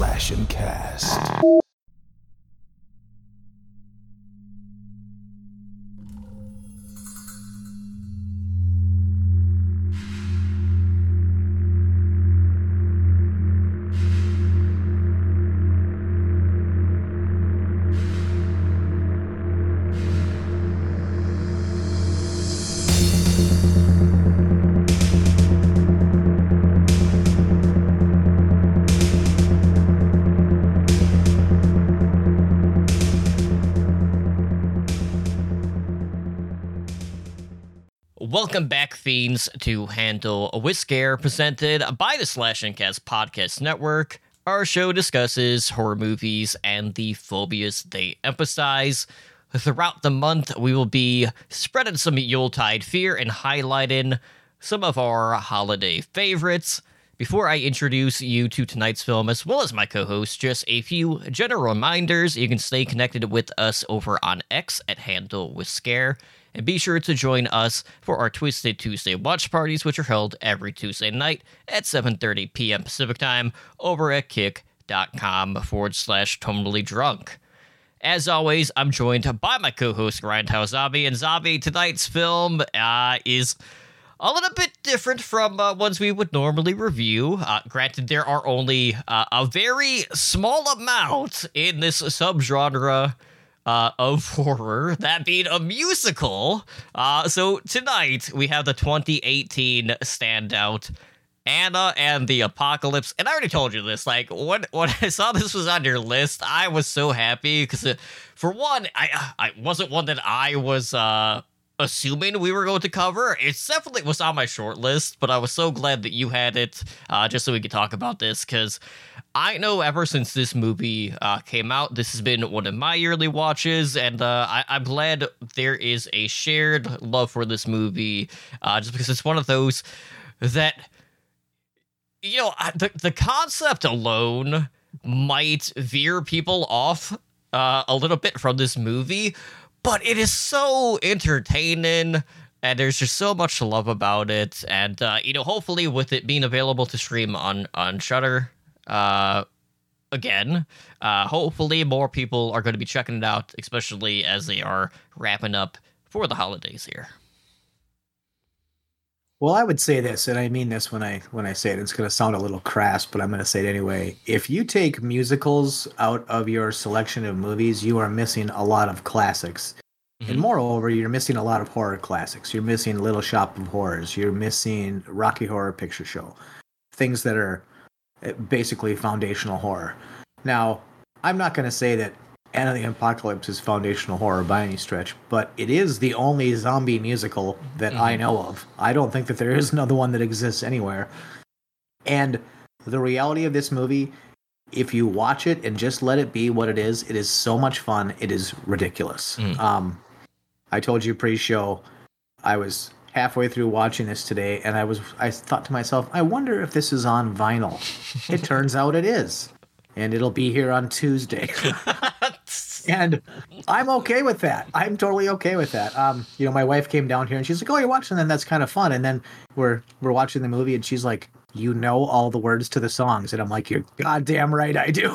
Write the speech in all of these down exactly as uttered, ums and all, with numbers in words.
Slash and Cast. Welcome back, fiends, to Handle with Scare, presented by the Slash and Cast Podcast Network. Our show discusses horror movies and the phobias they emphasize. Throughout the month, we will be spreading some Yuletide fear and highlighting some of our holiday favorites. Before I introduce you to tonight's film, as well as my co-host, just a few general reminders. You can stay connected with us over on X at Handle with Scare. And be sure to join us for our Twisted Tuesday watch parties, which are held every Tuesday night at seven thirty p.m. Pacific time over at kick.com forward slash Totemlydrunk. As always, I'm joined by my co-host, Grindhouse Zombie. And Zombie, tonight's film uh, is a little bit different from uh, ones we would normally review. Uh, granted, there are only uh, a very small amount in this subgenre Uh, of horror, that being a musical. Uh, so tonight we have the twenty eighteen standout, Anna and the Apocalypse. And I already told you this. Like when when I saw this was on your list, I was so happy because, uh, for one, I I wasn't one that I was uh, assuming we were going to cover. It definitely was on my short list, but I was so glad that you had it, uh, just so we could talk about this because I know ever since this movie uh, came out, this has been one of my yearly watches, and uh, I- I'm glad there is a shared love for this movie, uh, just because it's one of those that, you know, the, the concept alone might veer people off uh, a little bit from this movie, but it is so entertaining. And there's just so much to love about it. And, uh, you know, hopefully with it being available to stream on, on Shudder, Uh, again, uh, hopefully more people are going to be checking it out, especially as they are wrapping up for the holidays here. Well, I would say this, and I mean this when I when I say it. It's going to sound a little crass, but I'm going to say it anyway. If you take musicals out of your selection of movies, you are missing a lot of classics. Mm-hmm. And moreover, you're missing a lot of horror classics. You're missing Little Shop of Horrors. You're missing Rocky Horror Picture Show. Things that are basically foundational horror. Now, I'm not going to say that Anna and the Apocalypse is foundational horror by any stretch, but it is the only zombie musical that mm-hmm. I know of. I don't think that there is another one that exists anywhere. And the reality of this movie, if you watch it and just let it be what it is, it is so much fun. It is ridiculous. Mm. Um, I told you pre-show, I was halfway through watching this today, and I was I thought to myself, I wonder if this is on vinyl. It turns out it is, and it'll be here on Tuesday. And I'm okay with that. I'm totally okay with that. Um, you know, my wife came down here, and she's like, "Oh, you're watching? Then that's kind of fun." And then we're we're watching the movie, and she's like, "You know all the words to the songs," and I'm like, "You're goddamn right, I do."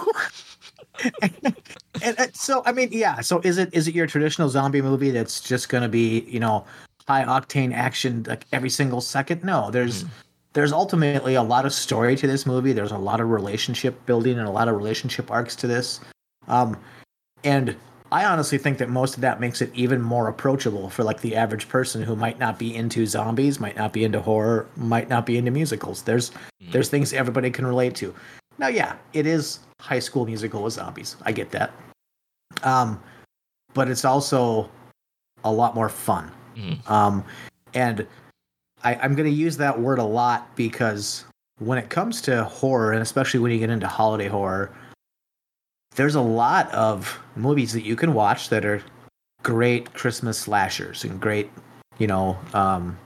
and, and so, I mean, yeah. So, is it is it your traditional zombie movie that's just going to be, you know, high-octane action like every single second? No, there's mm. there's ultimately a lot of story to this movie. There's a lot of relationship building and a lot of relationship arcs to this. Um, and I honestly think that most of that makes it even more approachable for like the average person who might not be into zombies, might not be into horror, might not be into musicals. There's mm. there's things everybody can relate to. Now, yeah, it is High School Musical with zombies. I get that. Um, but it's also a lot more fun. Mm. Um, and I, I'm going to use that word a lot because when it comes to horror, and especially when you get into holiday horror, there's a lot of movies that you can watch that are great Christmas slashers and great, you know, um,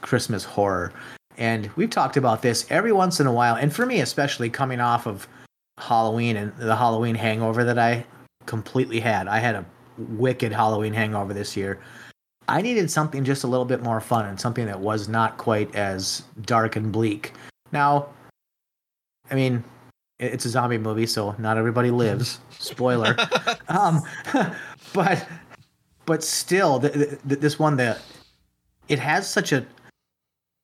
Christmas horror. And we've talked about this every once in a while. And for me, especially coming off of Halloween and the Halloween hangover that I completely had, I had a wicked Halloween hangover this year. I needed something just a little bit more fun and something that was not quite as dark and bleak. Now, I mean, it's a zombie movie, so not everybody lives. Spoiler. um, but but still, the, the, this one that it has such a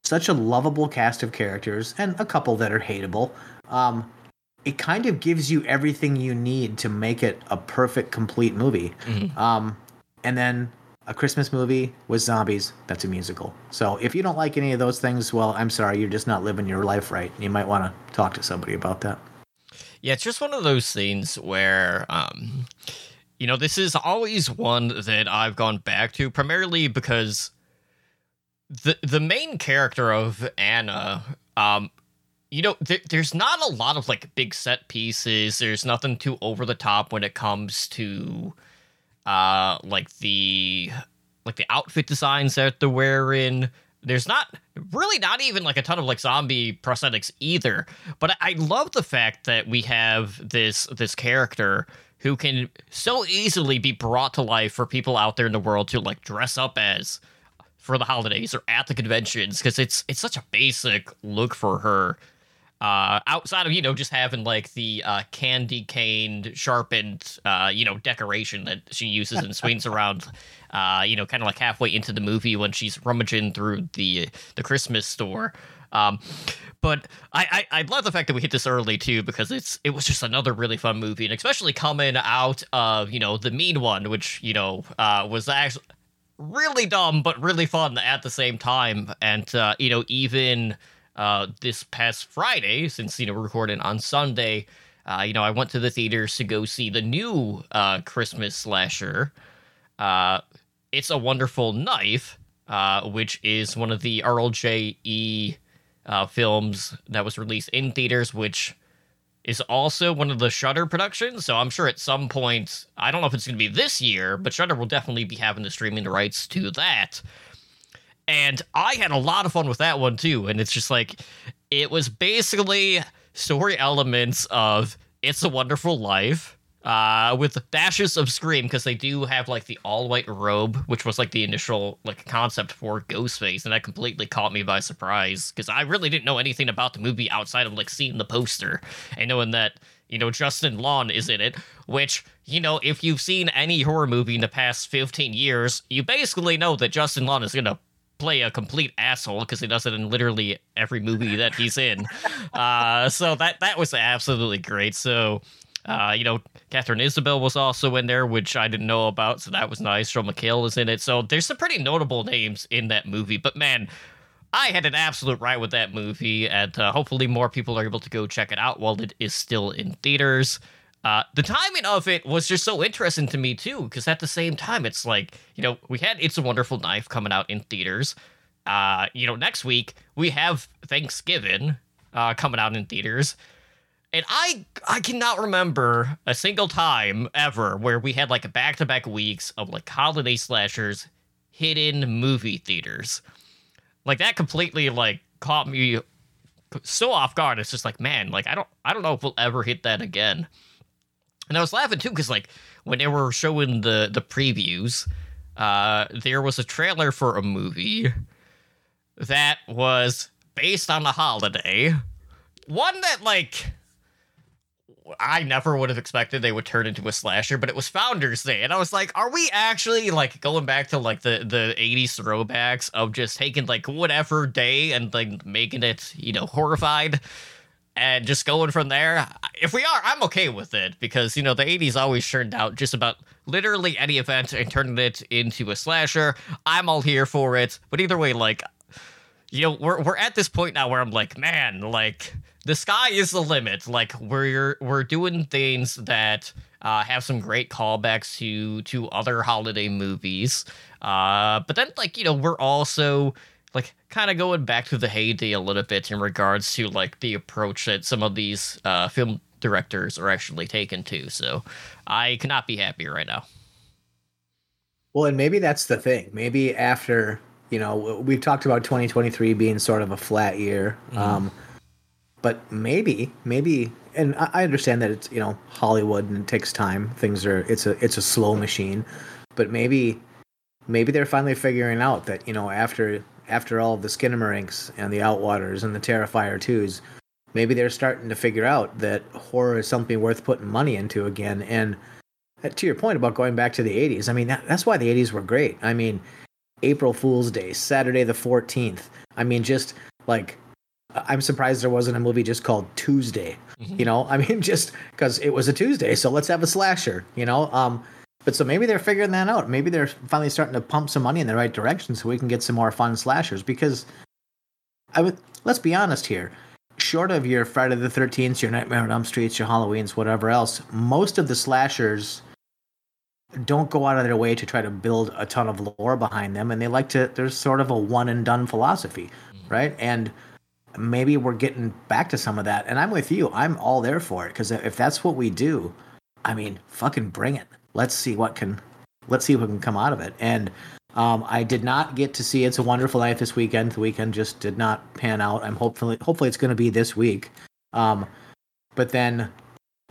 such a lovable cast of characters and a couple that are hateable. Um, it kind of gives you everything you need to make it a perfect, complete movie. Mm-hmm. Um, and then a Christmas movie with zombies, that's a musical. So if you don't like any of those things, well, I'm sorry, you're just not living your life right. You might want to talk to somebody about that. Yeah, it's just one of those things where, um, you know, this is always one that I've gone back to, primarily because the the main character of Anna, um, you know, th- there's not a lot of, like, big set pieces. There's nothing too over the top when it comes to... Uh, like the like the outfit designs that they're wearing. There's not really not even like a ton of like zombie prosthetics either. But I, I love the fact that we have this this character who can so easily be brought to life for people out there in the world to like dress up as for the holidays or at the conventions, because it's it's such a basic look for her. Uh, outside of, you know, just having, like, the uh, candy-caned, sharpened, uh, you know, decoration that she uses and swings around, uh, you know, kind of like halfway into the movie when she's rummaging through the the Christmas store. Um, but I, I, I love the fact that we hit this early, too, because it's it was just another really fun movie, and especially coming out of, you know, The Mean One, which, you know, uh, was actually really dumb but really fun at the same time. And, uh, you know, even... Uh, this past Friday, since, you know, we're recording on Sunday, uh, you know, I went to the theaters to go see the new uh, Christmas slasher, uh, It's a Wonderful Knife, uh, which is one of the R L J E uh, films that was released in theaters, which is also one of the Shudder productions. So I'm sure at some point, I don't know if it's going to be this year, but Shudder will definitely be having the streaming rights to that. And I had a lot of fun with that one, too. And it's just like, it was basically story elements of It's a Wonderful Life uh, with dashes of Scream, because they do have, like, the all-white robe, which was, like, the initial, like, concept for Ghostface. And that completely caught me by surprise, because I really didn't know anything about the movie outside of, like, seeing the poster and knowing that, you know, Justin Lawn is in it, which, you know, if you've seen any horror movie in the past fifteen years, you basically know that Justin Lawn is going to play a complete asshole, because he does it in literally every movie that he's in. Uh, so that that was absolutely great. So, uh, you know, Catherine Isabel was also in there, which I didn't know about, so that was nice. Joel McHale is in it. So there's some pretty notable names in that movie. But, man, I had an absolute riot with that movie, and uh, hopefully more people are able to go check it out while it is still in theaters. Uh, the timing of it was just so interesting to me, too, because at the same time, it's like, you know, we had It's a Wonderful Knife coming out in theaters. Uh, you know, next week, we have Thanksgiving uh, coming out in theaters. And I I cannot remember a single time ever where we had, like, back-to-back weeks of, like, holiday slashers hidden movie theaters. Like, that completely, like, caught me so off guard. It's just like, man, like, I don't, I don't know if we'll ever hit that again. And I was laughing, too, because, like, when they were showing the, the previews, uh, there was a trailer for a movie that was based on a holiday. One that, like, I never would have expected they would turn into a slasher, but it was Founders Day. And I was like, are we actually, like, going back to, like, the, the eighties throwbacks of just taking, like, whatever day and, like, making it, you know, horrified? And just going from there, if we are, I'm okay with it, because, you know, the eighties always turned out just about literally any event and turning it into a slasher. I'm all here for it. But either way, like, you know, we're we're at this point now where I'm like, man, like, the sky is the limit. Like, we're we're doing things that uh, have some great callbacks to to other holiday movies. Uh, but then, like, you know, we're also... like, kind of going back to the heyday a little bit in regards to, like, the approach that some of these uh, film directors are actually taking, too. So I cannot be happy right now. Well, and maybe that's the thing. Maybe after, you know, we've talked about twenty twenty-three being sort of a flat year. Mm-hmm. Um, but maybe, maybe, and I understand that it's, you know, Hollywood and it takes time. Things are, it's a, it's a slow machine. But maybe, maybe they're finally figuring out that, you know, after... after all the Skinnamarinks and the Outwaters and the Terrifier twos, maybe they're starting to figure out that horror is something worth putting money into again. And to your point about going back to the eighties, I mean, that, that's why the eighties were great. I mean, April Fool's Day, Saturday the fourteenth. I mean, just like, I'm surprised there wasn't a movie just called Tuesday, mm-hmm. you know? I mean, just because it was a Tuesday, so let's have a slasher, you know? Um, but so maybe they're figuring that out. Maybe they're finally starting to pump some money in the right direction so we can get some more fun slashers, because I would, let's be honest here, short of your Friday the thirteenth, your Nightmare on Elm Street, your Halloweens, whatever else, most of the slashers don't go out of their way to try to build a ton of lore behind them, and they like to, there's sort of a one-and-done philosophy, mm-hmm. right? And maybe we're getting back to some of that, and I'm with you. I'm all there for it, because if that's what we do, I mean, fucking bring it. Let's see what can, let's see what can come out of it. And um, I did not get to see It's a Wonderful Knife this weekend. The weekend just did not pan out. I'm hopefully, hopefully it's going to be this week. Um, but then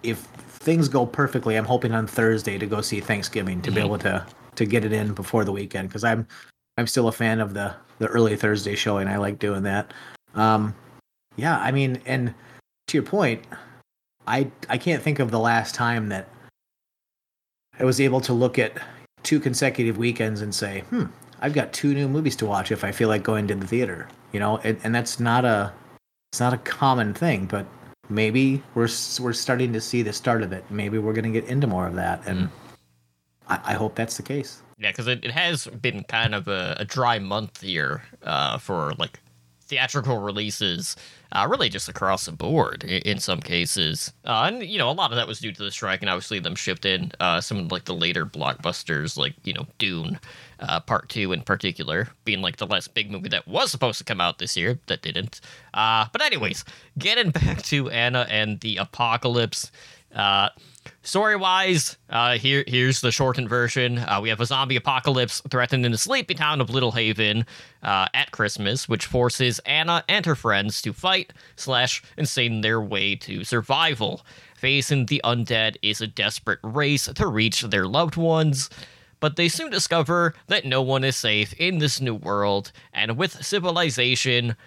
if things go perfectly, I'm hoping on Thursday to go see Thanksgiving, to mm-hmm. be able to, to get it in before the weekend. Because I'm, I'm still a fan of the, the early Thursday showing. I like doing that. Um, yeah, I mean, and to your point, I, I can't think of the last time that I was able to look at two consecutive weekends and say, hmm, I've got two new movies to watch if I feel like going to the theater, you know, and, and that's not a, it's not a common thing, but maybe we're, we're starting to see the start of it. Maybe we're going to get into more of that. And mm. I, I hope that's the case. Yeah. Cause it, it has been kind of a, a dry month here, uh, for like theatrical releases, uh, really just across the board in, in some cases. Uh, and, you know, a lot of that was due to the strike, and obviously them shifted uh, some of, like, the later blockbusters, like, you know, Dune, uh, Part two in particular, being, like, the last big movie that was supposed to come out this year that didn't. Uh, but anyways, getting back to Anna and the Apocalypse. Uh, story-wise, uh, here here's the shortened version. Uh, we have a zombie apocalypse threatening the sleepy town of Little Haven uh, at Christmas, which forces Anna and her friends to fight slash and save their way to survival. Facing the undead is a desperate race to reach their loved ones, but they soon discover that no one is safe in this new world, and with civilization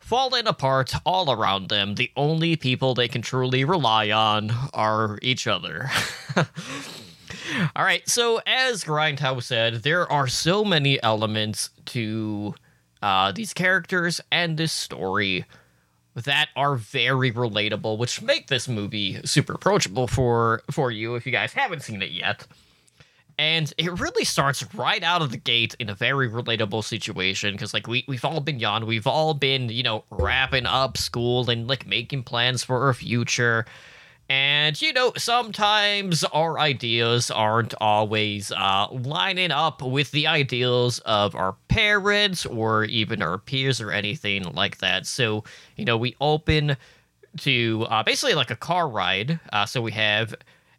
falling apart all around them, the only people they can truly rely on are each other. All right, so as Grindhouse said, there are so many elements to uh, these characters and this story that are very relatable, which make this movie super approachable for, for you if you guys haven't seen it yet. And it really starts right out of the gate in a very relatable situation, because, like, we, we've all been young, we've all been, you know, wrapping up school and, like, making plans for our future. And, you know, sometimes our ideas aren't always uh, lining up with the ideals of our parents or even our peers or anything like that. So, you know, we open to uh, basically, like, a car ride. Uh, so we have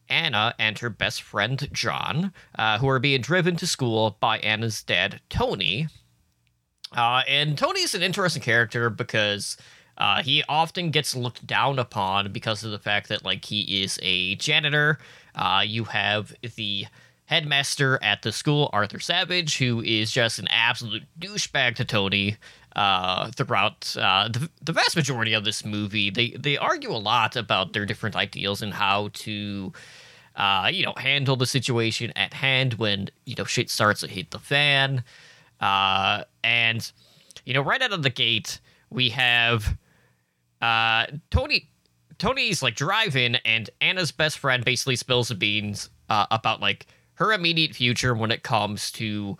Anna and her best friend, John, uh, who are being driven to school by Anna's dad, Tony. Uh, and Tony is an interesting character because uh, he often gets looked down upon because of the fact that, like, he is a janitor. Uh, you have the headmaster at the school, Arthur Savage, who is just an absolute douchebag to Tony. Uh, throughout uh, the, the vast majority of this movie, they, they argue a lot about their different ideals and how to, uh, you know, handle the situation at hand when, you know, shit starts to hit the fan. Uh, and, you know, right out of the gate, we have uh, Tony. Tony's, like, driving, and Anna's best friend basically spills the beans uh, about, like, her immediate future when it comes to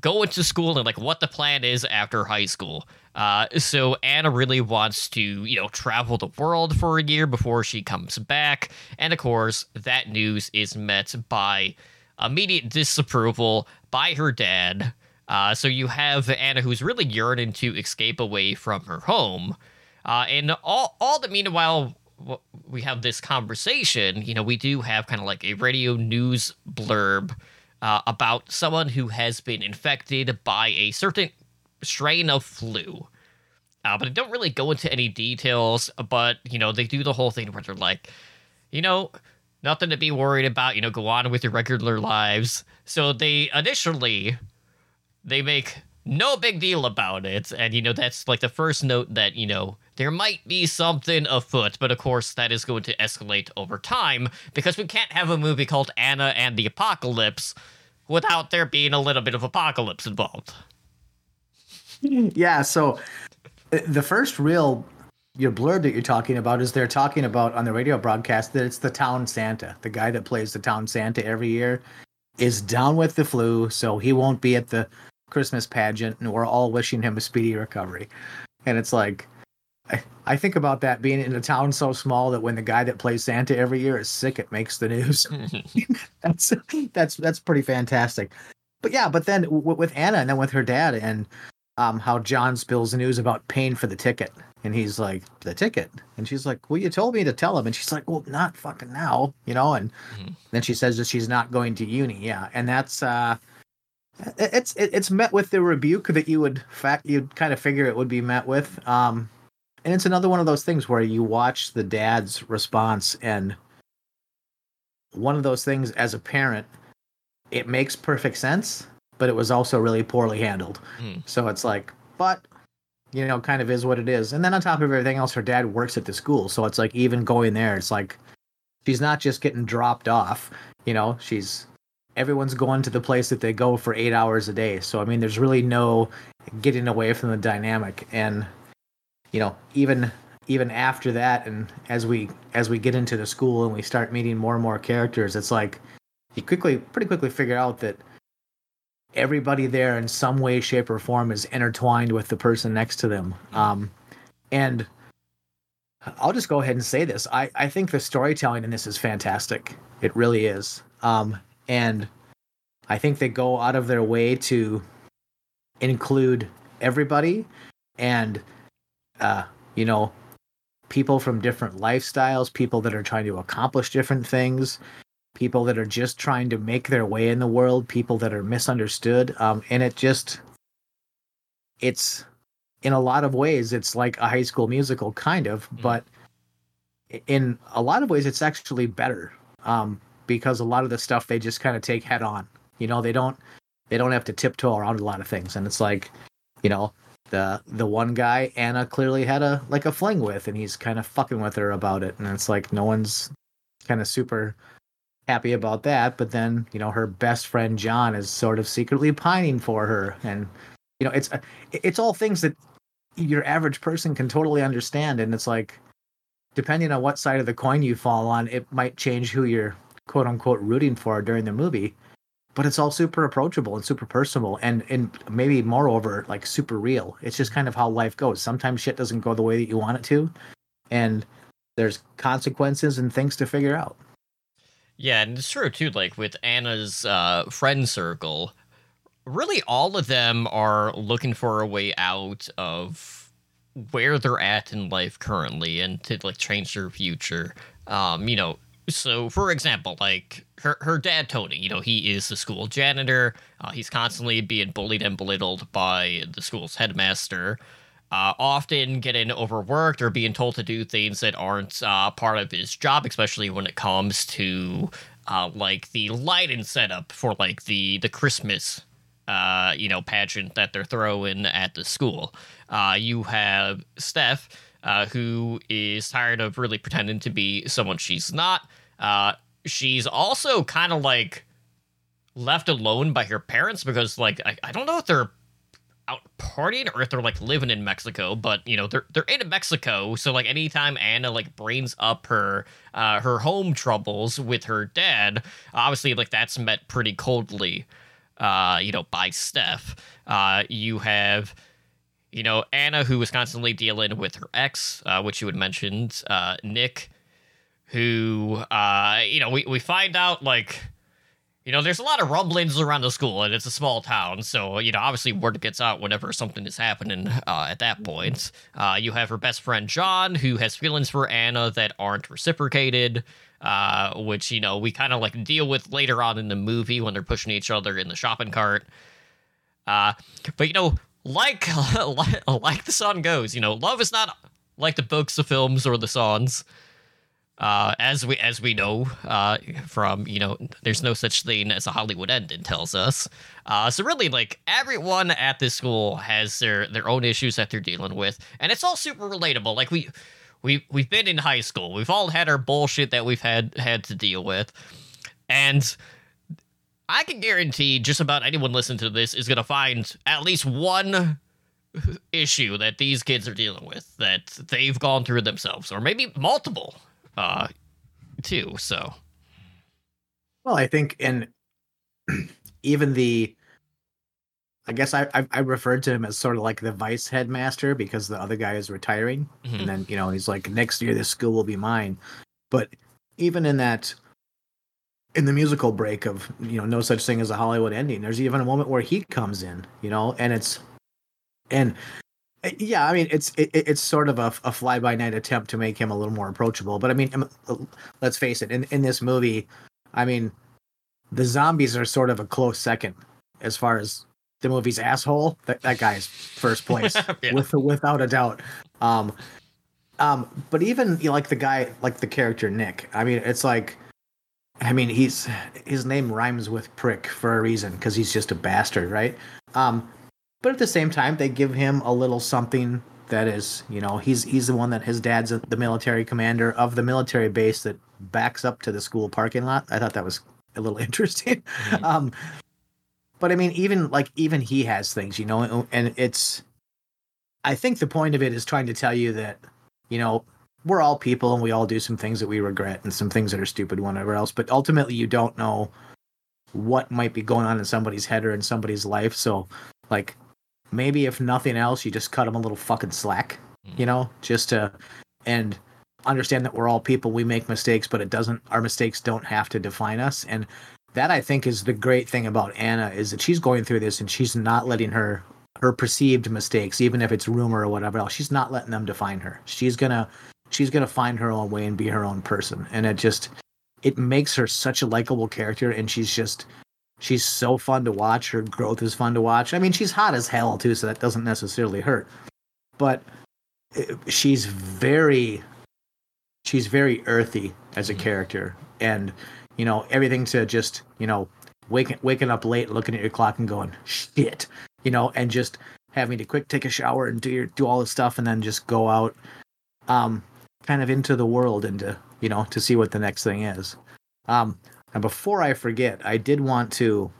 going to school and, like, what the plan is after high school. Uh, so Anna really wants to, you know, travel the world for a year before she comes back. And of course, that news is met by immediate disapproval by her dad. Uh, so you have Anna, who's really yearning to escape away from her home. Uh, and all, all the meanwhile, we have this conversation, you know, we do have kind of like a radio news blurb Uh, about someone who has been infected by a certain strain of flu. Uh, but I don't really go into any details, but, you know, they do the whole thing where they're like, you know, nothing to be worried about, you know, go on with your regular lives. So they initially, they make no big deal about it. And, you know, that's like the first note that, you know, there might be something afoot. But of course, that is going to escalate over time because we can't have a movie called Anna and the Apocalypse without there being a little bit of apocalypse involved. Yeah, so the first real your blurb that you're talking about is they're talking about on the radio broadcast that it's the town Santa. The guy that plays the town Santa every year is down with the flu, so he won't be at the Christmas pageant, and we're all wishing him a speedy recovery. And it's like, I, I think about that being in a town so small that when the guy that plays Santa every year is sick, it makes the news. that's that's that's pretty fantastic. But yeah, but then w- with Anna and then with her dad and um, how John spills the news about paying for the ticket. And he's like, the ticket. And she's like, well, you told me to tell him. And she's like, well, not fucking now, you know? And mm-hmm. then she says that she's not going to uni. Yeah. And that's, uh, it's, it's met with the rebuke that you would fact, you'd kind of figure it would be met with. Um, and it's another one of those things where you watch the dad's response. And one of those things as a parent, it makes perfect sense, but it was also really poorly handled. Mm. So it's like, but you know, kind of is what it is. And then on top of everything else, her dad works at the school. So it's like, even going there, it's like, she's not just getting dropped off. You know, she's, everyone's going to the place that they go for eight hours a day. So, I mean, there's really no getting away from the dynamic. And, you know, even, even after that, and as we, as we get into the school and we start meeting more and more characters, it's like, you quickly, pretty quickly figure out that everybody there in some way, shape, or form is intertwined with the person next to them. Um, and I'll just go ahead and say this. I, I think the storytelling in this is fantastic. It really is. Um, and I think they go out of their way to include everybody and, uh, you know, people from different lifestyles, people that are trying to accomplish different things, people that are just trying to make their way in the world, people that are misunderstood. Um, and it just, it's in a lot of ways, it's like a High School Musical kind of, mm-hmm. but in a lot of ways it's actually better um, because a lot of the stuff they just kind of take head on, you know, they don't, they don't have to tiptoe around a lot of things. And it's like, you know, the, the one guy Anna clearly had a, like a fling with, and he's kind of fucking with her about it. And it's like, no one's kind of super happy about that. But then, you know, her best friend John is sort of secretly pining for her, and you know, it's it's all things that your average person can totally understand. And it's like, depending on what side of the coin you fall on, it might change who you're quote unquote rooting for during the movie, but it's all super approachable and super personal, and and maybe moreover like super real. It's just kind of how life goes. Sometimes shit doesn't go the way that you want it to, and there's consequences and things to figure out. Yeah, and it's true, too, like, with Anna's uh, friend circle, really all of them are looking for a way out of where they're at in life currently and to, like, change their future. Um, you know, so, for example, like, her her dad, Tony, you know, he is the school janitor. Uh, he's constantly being bullied and belittled by the school's headmaster, uh, often getting overworked or being told to do things that aren't uh, part of his job, especially when it comes to uh, like the lighting setup for like the the Christmas, uh, you know, pageant that they're throwing at the school. Uh, you have Steph, uh, who is tired of really pretending to be someone she's not. Uh, she's also kind of like left alone by her parents because like I, I don't know if they're out partying or if they're like living in Mexico, but you know, they're they're in Mexico, so like anytime Anna like brings up her uh her home troubles with her dad, obviously like that's met pretty coldly uh you know by Steph. Uh you have you know Anna, who was constantly dealing with her ex, uh which you had mentioned, uh Nick, who uh you know we we find out like You know, there's a lot of rumblings around the school, and it's a small town, so, you know, obviously word gets out whenever something is happening uh, at that point. Uh, you have her best friend, John, who has feelings for Anna that aren't reciprocated, uh, which, you know, we kind of, like, deal with later on in the movie when they're pushing each other in the shopping cart. Uh, but, you know, like, like the song goes, you know, love is not like the books, the films, or the songs. Uh, as we as we know uh, from, you know, there's no such thing as a Hollywood ending tells us. Uh, so really, like, everyone at this school has their, their own issues that they're dealing with. And it's all super relatable. Like, we, we, we've been in high school. We've all had our bullshit that we've had, had to deal with. And I can guarantee just about anyone listening to this is going to find at least one issue that these kids are dealing with that they've gone through themselves. Or maybe multiple. Uh, too. So, well, I think, and even the, I guess I, I I referred to him as sort of like the vice headmaster because the other guy is retiring, mm-hmm. and then, you know, he's like, next year this school will be mine. But even in that, in the musical break of, you know, no such thing as a Hollywood ending, there's even a moment where he comes in, you know, and it's, and. Yeah, I mean, it's it, it's sort of a, a fly-by-night attempt to make him a little more approachable. But, I mean, let's face it, in, in this movie, I mean, the zombies are sort of a close second as far as the movie's asshole. That, that guy's first place, yeah. with, without a doubt. Um, um, but even, you know, like, the guy, like the character Nick, I mean, it's like, I mean, he's his name rhymes with prick for a reason because he's just a bastard, right? Um But at the same time, they give him a little something that is, you know, he's he's the one that his dad's the military commander of the military base that backs up to the school parking lot. I thought that was a little interesting. Mm-hmm. Um, but I mean, even like even he has things, you know, and it's, I think the point of it is trying to tell you that, you know, we're all people and we all do some things that we regret and some things that are stupid, whatever else. But ultimately, you don't know what might be going on in somebody's head or in somebody's life. So like. Maybe if nothing else, you just cut them a little fucking slack, you know, just to and understand that we're all people. We make mistakes, but it doesn't our mistakes don't have to define us. And that, I think, is the great thing about Anna is that she's going through this and she's not letting her her perceived mistakes, even if it's rumor or whatever else. She's not letting them define her. She's going to she's going to find her own way and be her own person. And it just it makes her such a likable character. And she's just. She's so fun to watch. Her growth is fun to watch. I mean, she's hot as hell, too, so that doesn't necessarily hurt. But she's very, she's very earthy as a character. And, you know, everything to just, you know, waking waking up late, looking at your clock and going, shit, you know, and just having to quick take a shower and do your, do all this stuff and then just go out um, kind of into the world and to, you know, to see what the next thing is. Um And before I forget, I did want to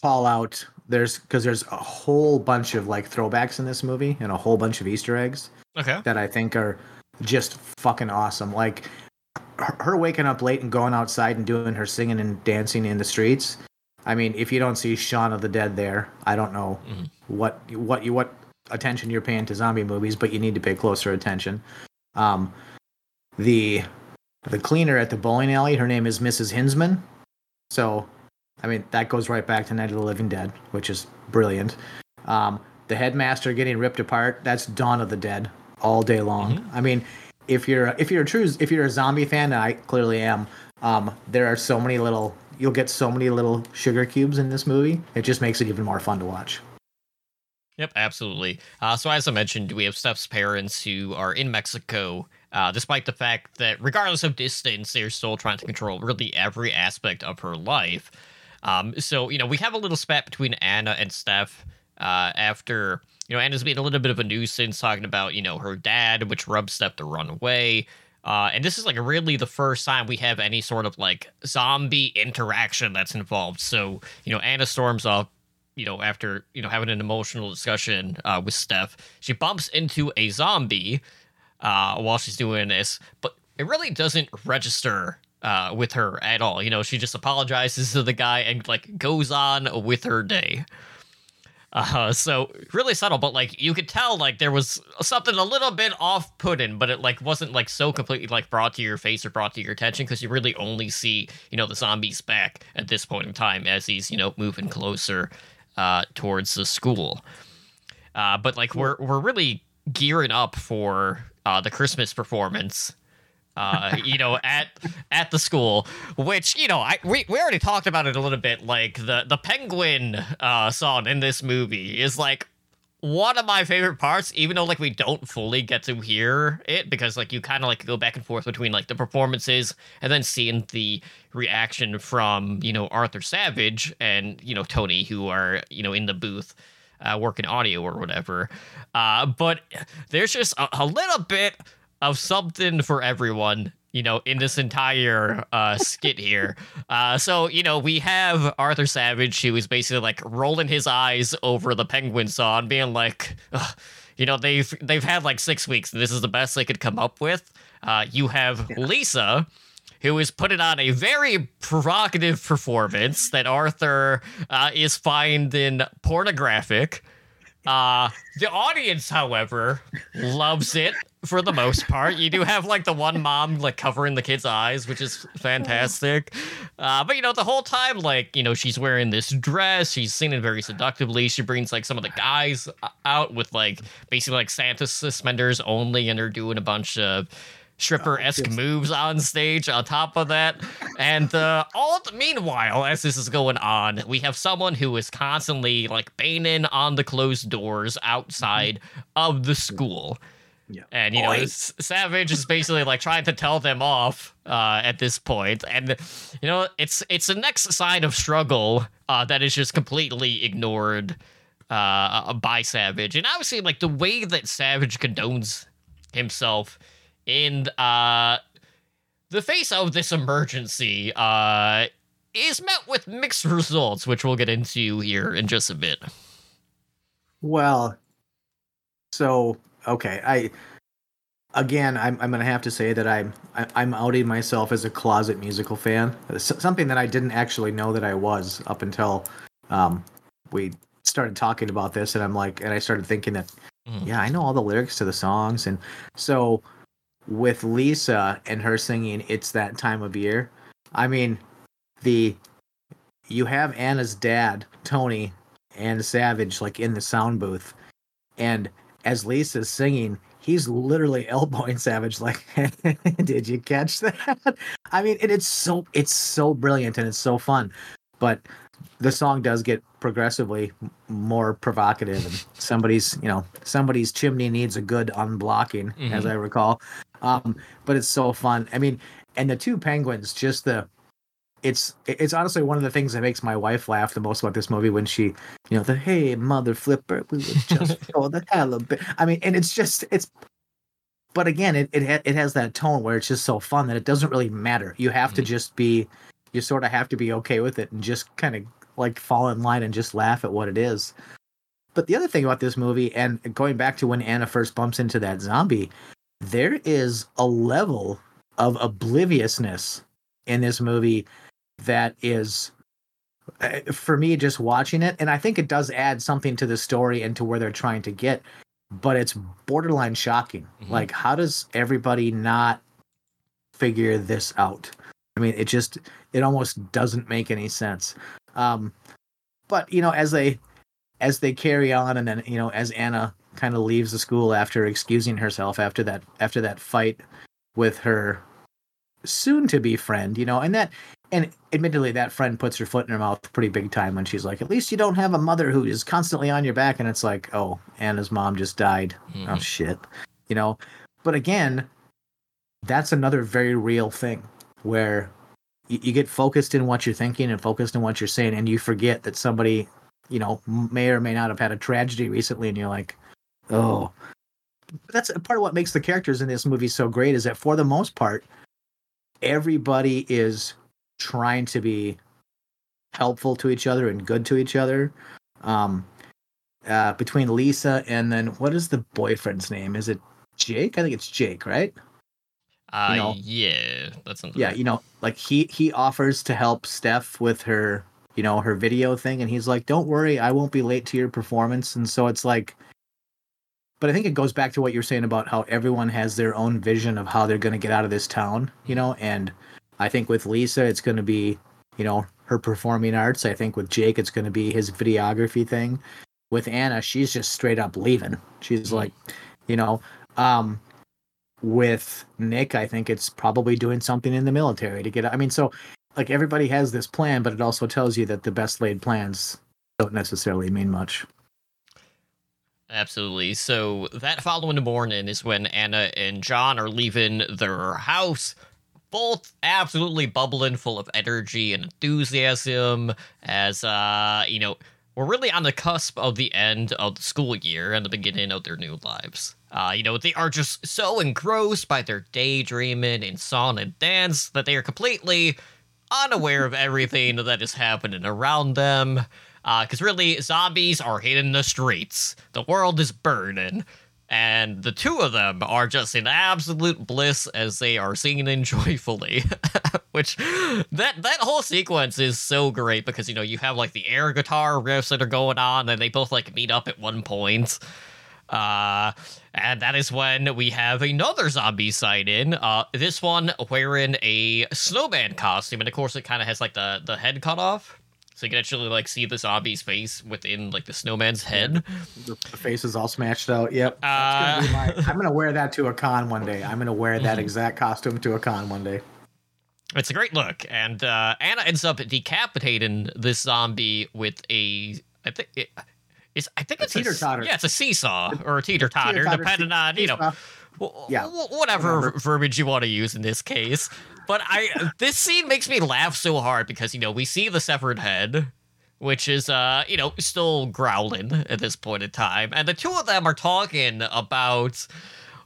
call out there's because there's a whole bunch of like throwbacks in this movie and a whole bunch of Easter eggs okay. that I think are just fucking awesome. Like her waking up late and going outside and doing her singing and dancing in the streets. I mean, if you don't see Shaun of the Dead there, I don't know mm-hmm. what what you what attention you're paying to zombie movies, but you need to pay closer attention. Um, the The cleaner at the bowling alley, her name is Missus Hinsman. So, I mean, that goes right back to Night of the Living Dead, which is brilliant. Um, the headmaster getting ripped apart, that's Dawn of the Dead all day long. Mm-hmm. I mean, if you're if you're a true if you're a zombie fan, and I clearly am, um, there are so many little you'll get so many little sugar cubes in this movie. It just makes it even more fun to watch. Yep, absolutely. Uh, so as I mentioned, we have Steph's parents who are in Mexico. Uh, despite the fact that, regardless of distance, they're still trying to control really every aspect of her life. Um, so, you know, we have a little spat between Anna and Steph uh, after, you know, Anna's being a little bit of a nuisance, talking about, you know, her dad, which rubs Steph to run away. Uh, and this is, like, really the first time we have any sort of, like, zombie interaction that's involved. So, you know, Anna storms off, you know, after, you know, having an emotional discussion uh, with Steph. She bumps into a zombie Uh, while she's doing this, but it really doesn't register uh, with her at all. You know, she just apologizes to the guy and, like, goes on with her day. Uh, so, really subtle, but, like, you could tell, like, there was something a little bit off-putting, but it, like, wasn't, like, so completely, like, brought to your face or brought to your attention, because you really only see, you know, the zombie's back at this point in time as he's, you know, moving closer uh, towards the school. Uh, but, like, we're we're really gearing up for Uh, the Christmas performance, uh, you know, at at the school, which, you know, I we, we already talked about it a little bit. Like the the penguin uh, song in this movie is like one of my favorite parts, even though like we don't fully get to hear it, because like you kind of like go back and forth between like the performances and then seeing the reaction from, you know, Arthur Savage and, you know, Tony, who are, you know, in the booth uh, working audio or whatever. Uh, but there's just a, a little bit of something for everyone, you know, in this entire uh, skit here. Uh, so, you know, we have Arthur Savage, who is basically like rolling his eyes over the penguin saw and being like, you know, they've they've had like six weeks and this is the best they could come up with. Uh, you have yeah. Lisa, who is putting on a very provocative performance that Arthur uh, is finding pornographic. Uh, the audience, however, loves it. For the most part, you do have like the one mom like covering the kid's eyes, which is fantastic. Uh, but, you know, the whole time, like, you know, she's wearing this dress. She's singing very seductively. She brings like some of the guys out with like basically like Santa suspenders only. And they're doing a bunch of stripper-esque moves on stage on top of that. And uh, all the, meanwhile, as this is going on, we have someone who is constantly like banging on the closed doors outside of the school. Yeah. And, you know, Boys. Savage is basically like trying to tell them off uh, at this point. And, you know, it's it's the next sign of struggle uh, that is just completely ignored uh, by Savage. And obviously, like the way that Savage condones himself in uh, the face of this emergency uh, is met with mixed results, which we'll get into here in just a bit. Well, so... Okay, I again, I'm I'm gonna have to say that I'm I, I'm outing myself as a closet musical fan. S- something that I didn't actually know that I was up until um, we started talking about this, and I'm like, and I started thinking that mm. yeah, I know all the lyrics to the songs, and so with Lisa and her singing, "It's That Time of Year." I mean, the you have Anna's dad, Tony, and Savage like in the sound booth, and as Lisa's singing, he's literally elbowing Savage like, did you catch that? I mean, and it's so it's so brilliant and it's so fun. But the song does get progressively more provocative. And somebody's, you know, somebody's chimney needs a good unblocking, mm-hmm. as I recall. Um, but it's so fun. I mean, and the two penguins, just the It's it's honestly one of the things that makes my wife laugh the most about this movie when she, you know, the hey, mother flipper, we would just throw the hell of it. I mean, and it's just, it's, but again, it it, ha- it has that tone where it's just so fun that it doesn't really matter. You have mm-hmm. to just be, you sort of have to be okay with it and just kind of like fall in line and just laugh at what it is. But the other thing about this movie, and going back to when Anna first bumps into that zombie, there is a level of obliviousness in this movie that is, for me, just watching it, and I think it does add something to the story and to where they're trying to get, but it's borderline shocking. Mm-hmm. Like, how does everybody not figure this out? I mean, it just, it almost doesn't make any sense. Um, but, you know, as they, as they carry on, and then, you know, as Anna kind of leaves the school after excusing herself after that, after that fight with her soon-to-be friend, you know, and that, and admittedly, that friend puts her foot in her mouth pretty big time when she's like, at least you don't have a mother who is constantly on your back. And it's like, oh, Anna's mom just died. Mm-hmm. Oh, shit. You know, but again, that's another very real thing where you, you get focused in what you're thinking and focused in what you're saying. And you forget that somebody, you know, may or may not have had a tragedy recently. And you're like, oh, but that's part of what makes the characters in this movie so great is that for the most part, everybody is trying to be helpful to each other and good to each other. Um, uh, between Lisa and then what is the boyfriend's name? Is it Jake? I think it's Jake, right? Uh, you know, yeah, that's something. Yeah, right. You know, like he he offers to help Steph with her, you know, her video thing, and he's like, "Don't worry, I won't be late to your performance." And so it's like, but I think it goes back to what you're saying about how everyone has their own vision of how they're going to get out of this town, you know, and I think with Lisa, it's going to be, you know, her performing arts. I think with Jake, it's going to be his videography thing. With Anna, she's just straight up leaving. She's like, you know, um, with Nick, I think it's probably doing something in the military to get out. I mean, so like everybody has this plan, but it also tells you that the best laid plans don't necessarily mean much. Absolutely. So that following morning is when Anna and John are leaving their house, both absolutely bubbling full of energy and enthusiasm as, uh, you know, we're really on the cusp of the end of the school year and the beginning of their new lives. Uh, you know, they are just so engrossed by their daydreaming and song and dance that they are completely unaware of everything that is happening around them. Because uh, really, zombies are hitting the streets. The world is burning. And the two of them are just in absolute bliss as they are singing joyfully. Which, that, that whole sequence is so great because, you know, you have, like, the air guitar riffs that are going on, and they both, like, meet up at one point. Uh, and that is when we have another zombie sighting. Uh, this one wearing a snowman costume. And, of course, it kind of has, like, the, the head cut off. So you can actually, like, see the zombie's face within, like, the snowman's head. The face is all smashed out. Yep. Uh, That's gonna be my, I'm going to wear that to a con one day. I'm going to wear that exact costume to a con one day. It's a great look. And uh, Anna ends up decapitating this zombie with a... I think it, it's, I think a it's teeter-totter. A, yeah, it's a seesaw or a teeter-totter, teeter-totter depending see- on, you know... Yeah. Whatever, whatever verbiage you want to use in this case. But I this scene makes me laugh so hard because, you know, we see the severed head, which is, uh, you know, still growling at this point in time. And the two of them are talking about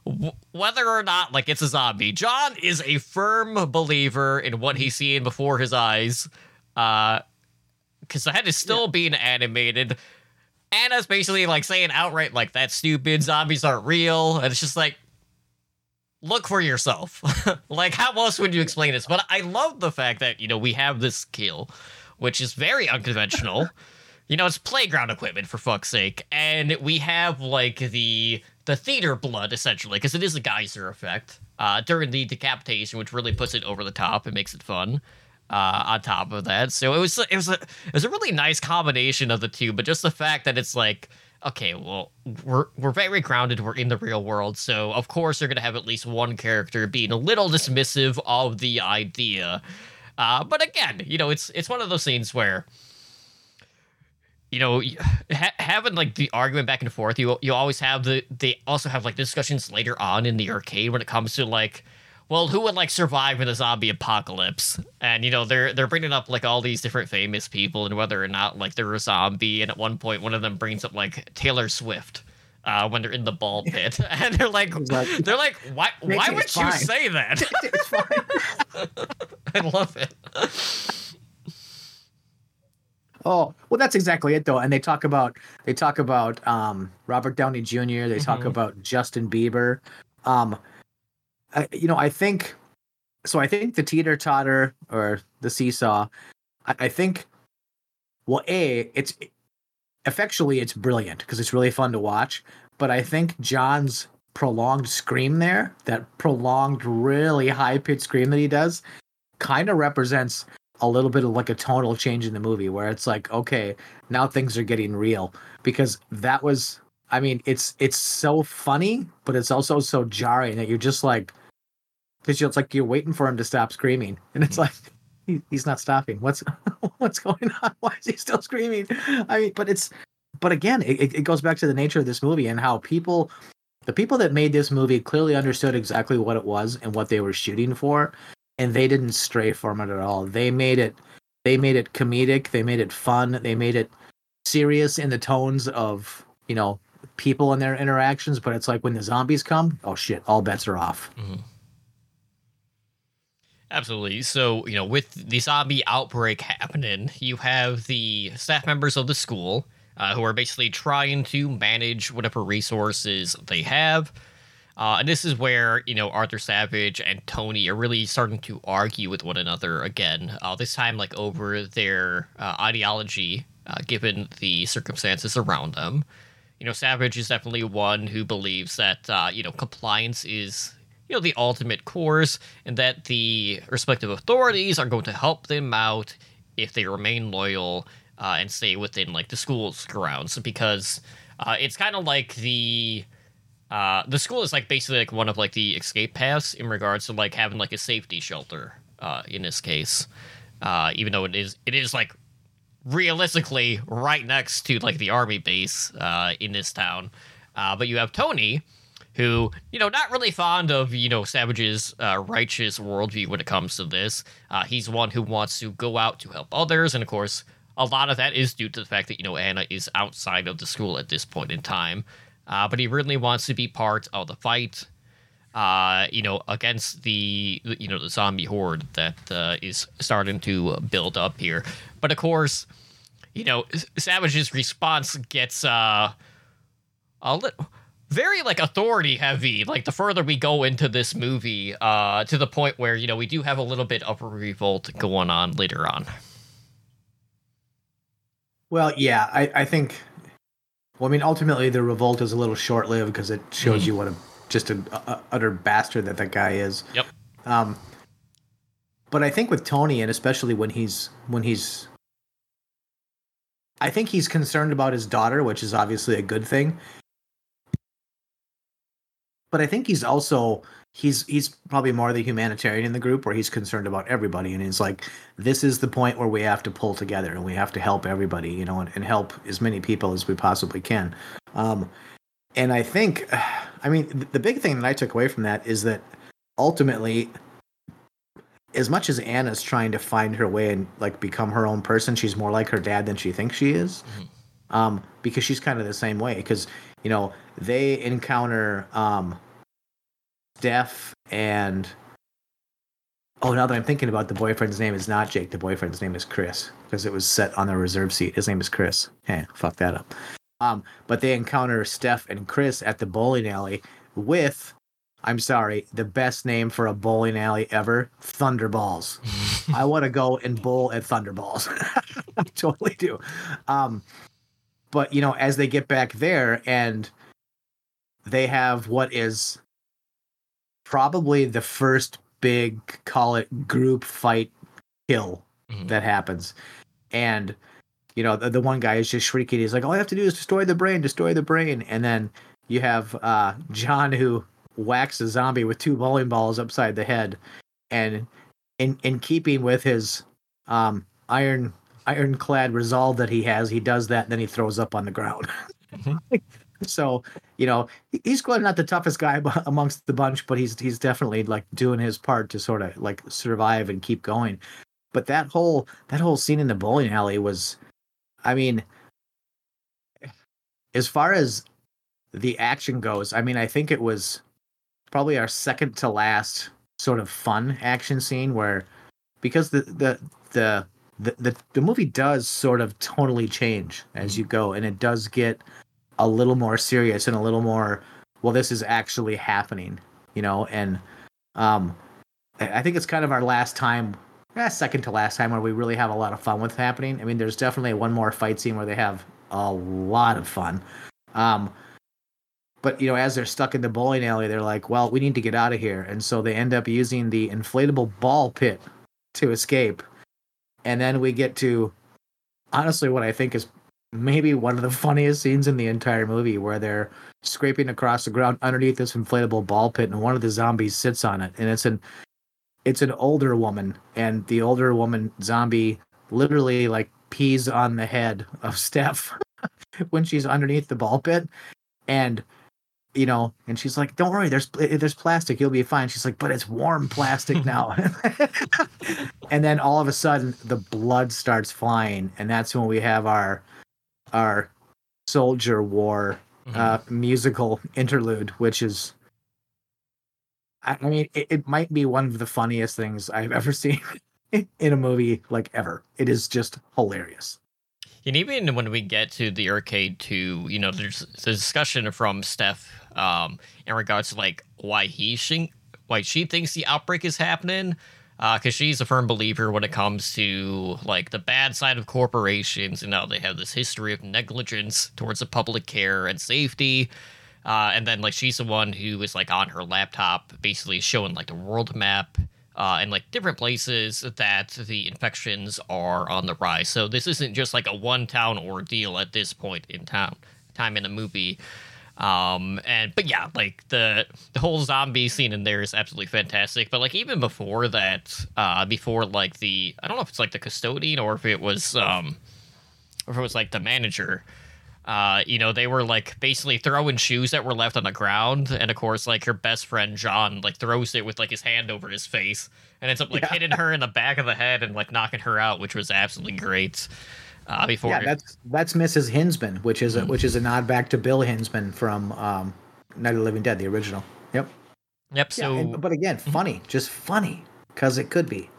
w- whether or not, like, it's a zombie. John is a firm believer in what he's seeing before his eyes because uh, the head is still yeah. being animated. Anna's basically, like, saying outright, like, that's stupid. Zombies aren't real. And it's just like, look for yourself. Like, how else would you explain this? But I love the fact that, you know, we have this kill, which is very unconventional. You know, it's playground equipment, for fuck's sake. And we have, like, the the theater blood, essentially, because it is a geyser effect uh, during the decapitation, which really puts it over the top and makes it fun uh, on top of that. So it was, it was a, it was a really nice combination of the two, but just the fact that it's, like, okay, well, we're we're very grounded. We're in the real world, so of course they're gonna have at least one character being a little dismissive of the idea. Uh, but again, you know, it's it's one of those scenes where, you know, ha- having like the argument back and forth. You you always have the they also have like discussions later on in the arcade when it comes to like, well, who would like survive in the zombie apocalypse? And you know they're they're bringing up like all these different famous people and whether or not like they're a zombie. And at one point, one of them brings up like Taylor Swift uh, when they're in the ball pit, and they're like, exactly. they're like, why why would fine. you say that? It's fine. I love it. Oh well, that's exactly it though. And they talk about they talk about um, Robert Downey Junior They mm-hmm. talk about Justin Bieber. Um, I, you know, I think, so I think the teeter-totter or the seesaw, I, I think, well, A, it's, effectually, it's brilliant because it's really fun to watch. But I think John's prolonged scream there, that prolonged, really high-pitched scream that he does, kind of represents a little bit of like a tonal change in the movie where it's like, okay, now things are getting real because that was, I mean, it's it's so funny, but it's also so jarring that you're just like, because it's like you're waiting for him to stop screaming, and it's like he, he's not stopping. What's what's going on? Why is he still screaming? I mean, but it's but again, it, it goes back to the nature of this movie and how people, the people that made this movie clearly understood exactly what it was and what they were shooting for, and they didn't stray from it at all. They made it, they made it comedic, they made it fun, they made it serious in the tones of, you know, people and their interactions. But it's like when the zombies come, oh shit, all bets are off. Mm-hmm. Absolutely. So, you know, with the zombie outbreak happening, you have the staff members of the school uh, who are basically trying to manage whatever resources they have. Uh, and this is where, you know, Arthur Savage and Tony are really starting to argue with one another again, uh, this time like over their uh, ideology, uh, given the circumstances around them. You know, Savage is definitely one who believes that, uh, you know, compliance is, you know, the ultimate course and that the respective authorities are going to help them out if they remain loyal uh, and stay within, like, the school's grounds. Because uh, it's kind of like the uh, the school is, like, basically, like, one of, like, the escape paths in regards to, like, having, like, a safety shelter uh, in this case. Uh, even though it is, it is like, realistically right next to like the army base uh in this town Uh, but you have Tony, who, you know, not really fond of, you know, Savage's uh, righteous worldview when it comes to this. Uh, he's one who wants to go out to help others. And, of course, a lot of that is due to the fact that, you know, Anna is outside of the school at this point in time. Uh, but he really wants to be part of the fight, uh, you know, against the, you know, the zombie horde that uh, is starting to build up here. But, of course, you know, Savage's response gets uh, a little... very, like, authority-heavy, like, the further we go into this movie, uh, to the point where, you know, we do have a little bit of a revolt going on later on. Well, yeah, I, I think... Well, I mean, ultimately, the revolt is a little short-lived because it shows mm. you what a just an utter bastard that that guy is. Yep. Um, but I think with Tony, and especially when he's... when he's, I think he's concerned about his daughter, which is obviously a good thing. But I think he's also, he's he's probably more the humanitarian in the group, where he's concerned about everybody. And he's like, this is the point where we have to pull together and we have to help everybody, you know, and, and help as many people as we possibly can. Um, and I think, I mean, the, the big thing that I took away from that is that ultimately, as much as Anna's trying to find her way and, like, become her own person, she's more like her dad than she thinks she is. Mm-hmm. Um, because she's kind of the same way. Because, you know, they encounter... Um, Steph and oh, now that I'm thinking about, the boyfriend's name is not Jake. The boyfriend's name is Chris, because it was set on the reserve seat. His name is Chris. Hey, fuck that up. Um, but they encounter Steph and Chris at the bowling alley with, I'm sorry, the best name for a bowling alley ever: Thunderballs. I want to go and bowl at Thunderballs. I totally do. Um, but you know, as they get back there and they have what is probably the first big, call it, group fight kill mm-hmm. that happens. And, you know, the, the one guy is just shrieking. He's like, all I have to do is destroy the brain, destroy the brain. And then you have uh, John, who whacks a zombie with two bowling balls upside the head. And in in keeping with his um, iron ironclad resolve that he has, he does that, and then he throws up on the ground. Mm-hmm. So, you know, he's quite not the toughest guy amongst the bunch, but he's he's definitely, like, doing his part to sort of, like, survive and keep going. But that whole that whole scene in the bowling alley was, I mean, as far as the action goes, I mean, I think it was probably our second to last sort of fun action scene, where, because the the the the the, the movie does sort of tonally change as you go, and it does get a little more serious and a little more, well, this is actually happening, you know? And um, I think it's kind of our last time, last second to last time, where we really have a lot of fun with happening. I mean, there's definitely one more fight scene where they have a lot of fun. Um, but, you know, as they're stuck in the bowling alley, they're like, well, we need to get out of here. And so they end up using the inflatable ball pit to escape. And then we get to, honestly, what I think is maybe one of the funniest scenes in the entire movie, where they're scraping across the ground underneath this inflatable ball pit, and one of the zombies sits on it, and it's an it's an older woman, and the older woman zombie literally, like, pees on the head of Steph when she's underneath the ball pit. And, you know, and she's like, don't worry, there's there's plastic, you'll be fine. She's like, but it's warm plastic now. And then all of a sudden the blood starts flying, and that's when we have our our soldier war uh, mm-hmm. musical interlude, which is, I mean, it, it might be one of the funniest things I've ever seen in a movie, like, ever. It is just hilarious. And even when we get to the arcade too, you know, there's the discussion from Steph um, in regards to, like, why he she, why she thinks the outbreak is happening. Because uh, she's a firm believer when it comes to, like, the bad side of corporations, and now they have this history of negligence towards the public care and safety. Uh, and then, like, she's the one who is, like, on her laptop basically showing, like, the world map uh, and, like, different places that the infections are on the rise. So this isn't just, like, a one-town ordeal at this point in town, time in the movie. Um, and, but yeah, like, the, the whole zombie scene in there is absolutely fantastic. But, like, even before that, uh, before, like, the, I don't know if it's, like, the custodian, or if it was, um, or if it was, like, the manager, Uh, you know, they were like basically throwing shoes that were left on the ground. And of course, like her best friend, John, like throws it with like his hand over his face and ends up like yeah. hitting her in the back of the head and like knocking her out, which was absolutely great. Uh, before yeah, that's that's Missus Hinsman, which is a, mm-hmm. which is a nod back to Bill Hinsman from um, Night of the Living Dead, the original. Yep. Yep. So, yeah, and, but again, funny, just funny, because it could be.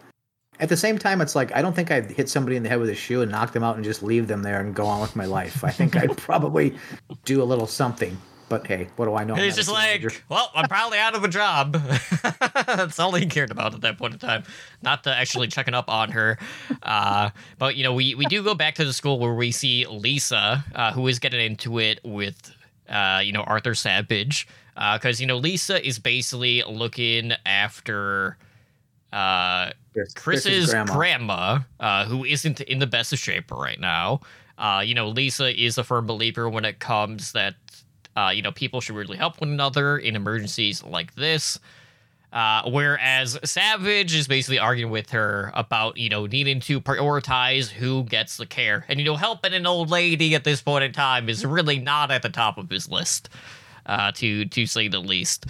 At the same time, it's like I don't think I'd hit somebody in the head with a shoe and knock them out and just leave them there and go on with my life. I think I'd probably do a little something. But hey, what do I know? He's just like, major. well, I'm probably out of a job. That's all he cared about at that point in time. Not to actually checking up on her. Uh, but, you know, we, we do go back to the school where we see Lisa, uh, who is getting into it with, uh, you know, Arthur Savage. Because, uh, you know, Lisa is basically looking after uh, Chris, Chris's, Chris's grandma, grandma uh, who isn't in the best of shape right now. Uh, you know, Lisa is a firm believer when it comes that, Uh, you know, people should really help one another in emergencies like this. Uh, whereas Savage is basically arguing with her about, you know, needing to prioritize who gets the care. And, you know, helping an old lady at this point in time is really not at the top of his list, uh, to to say the least.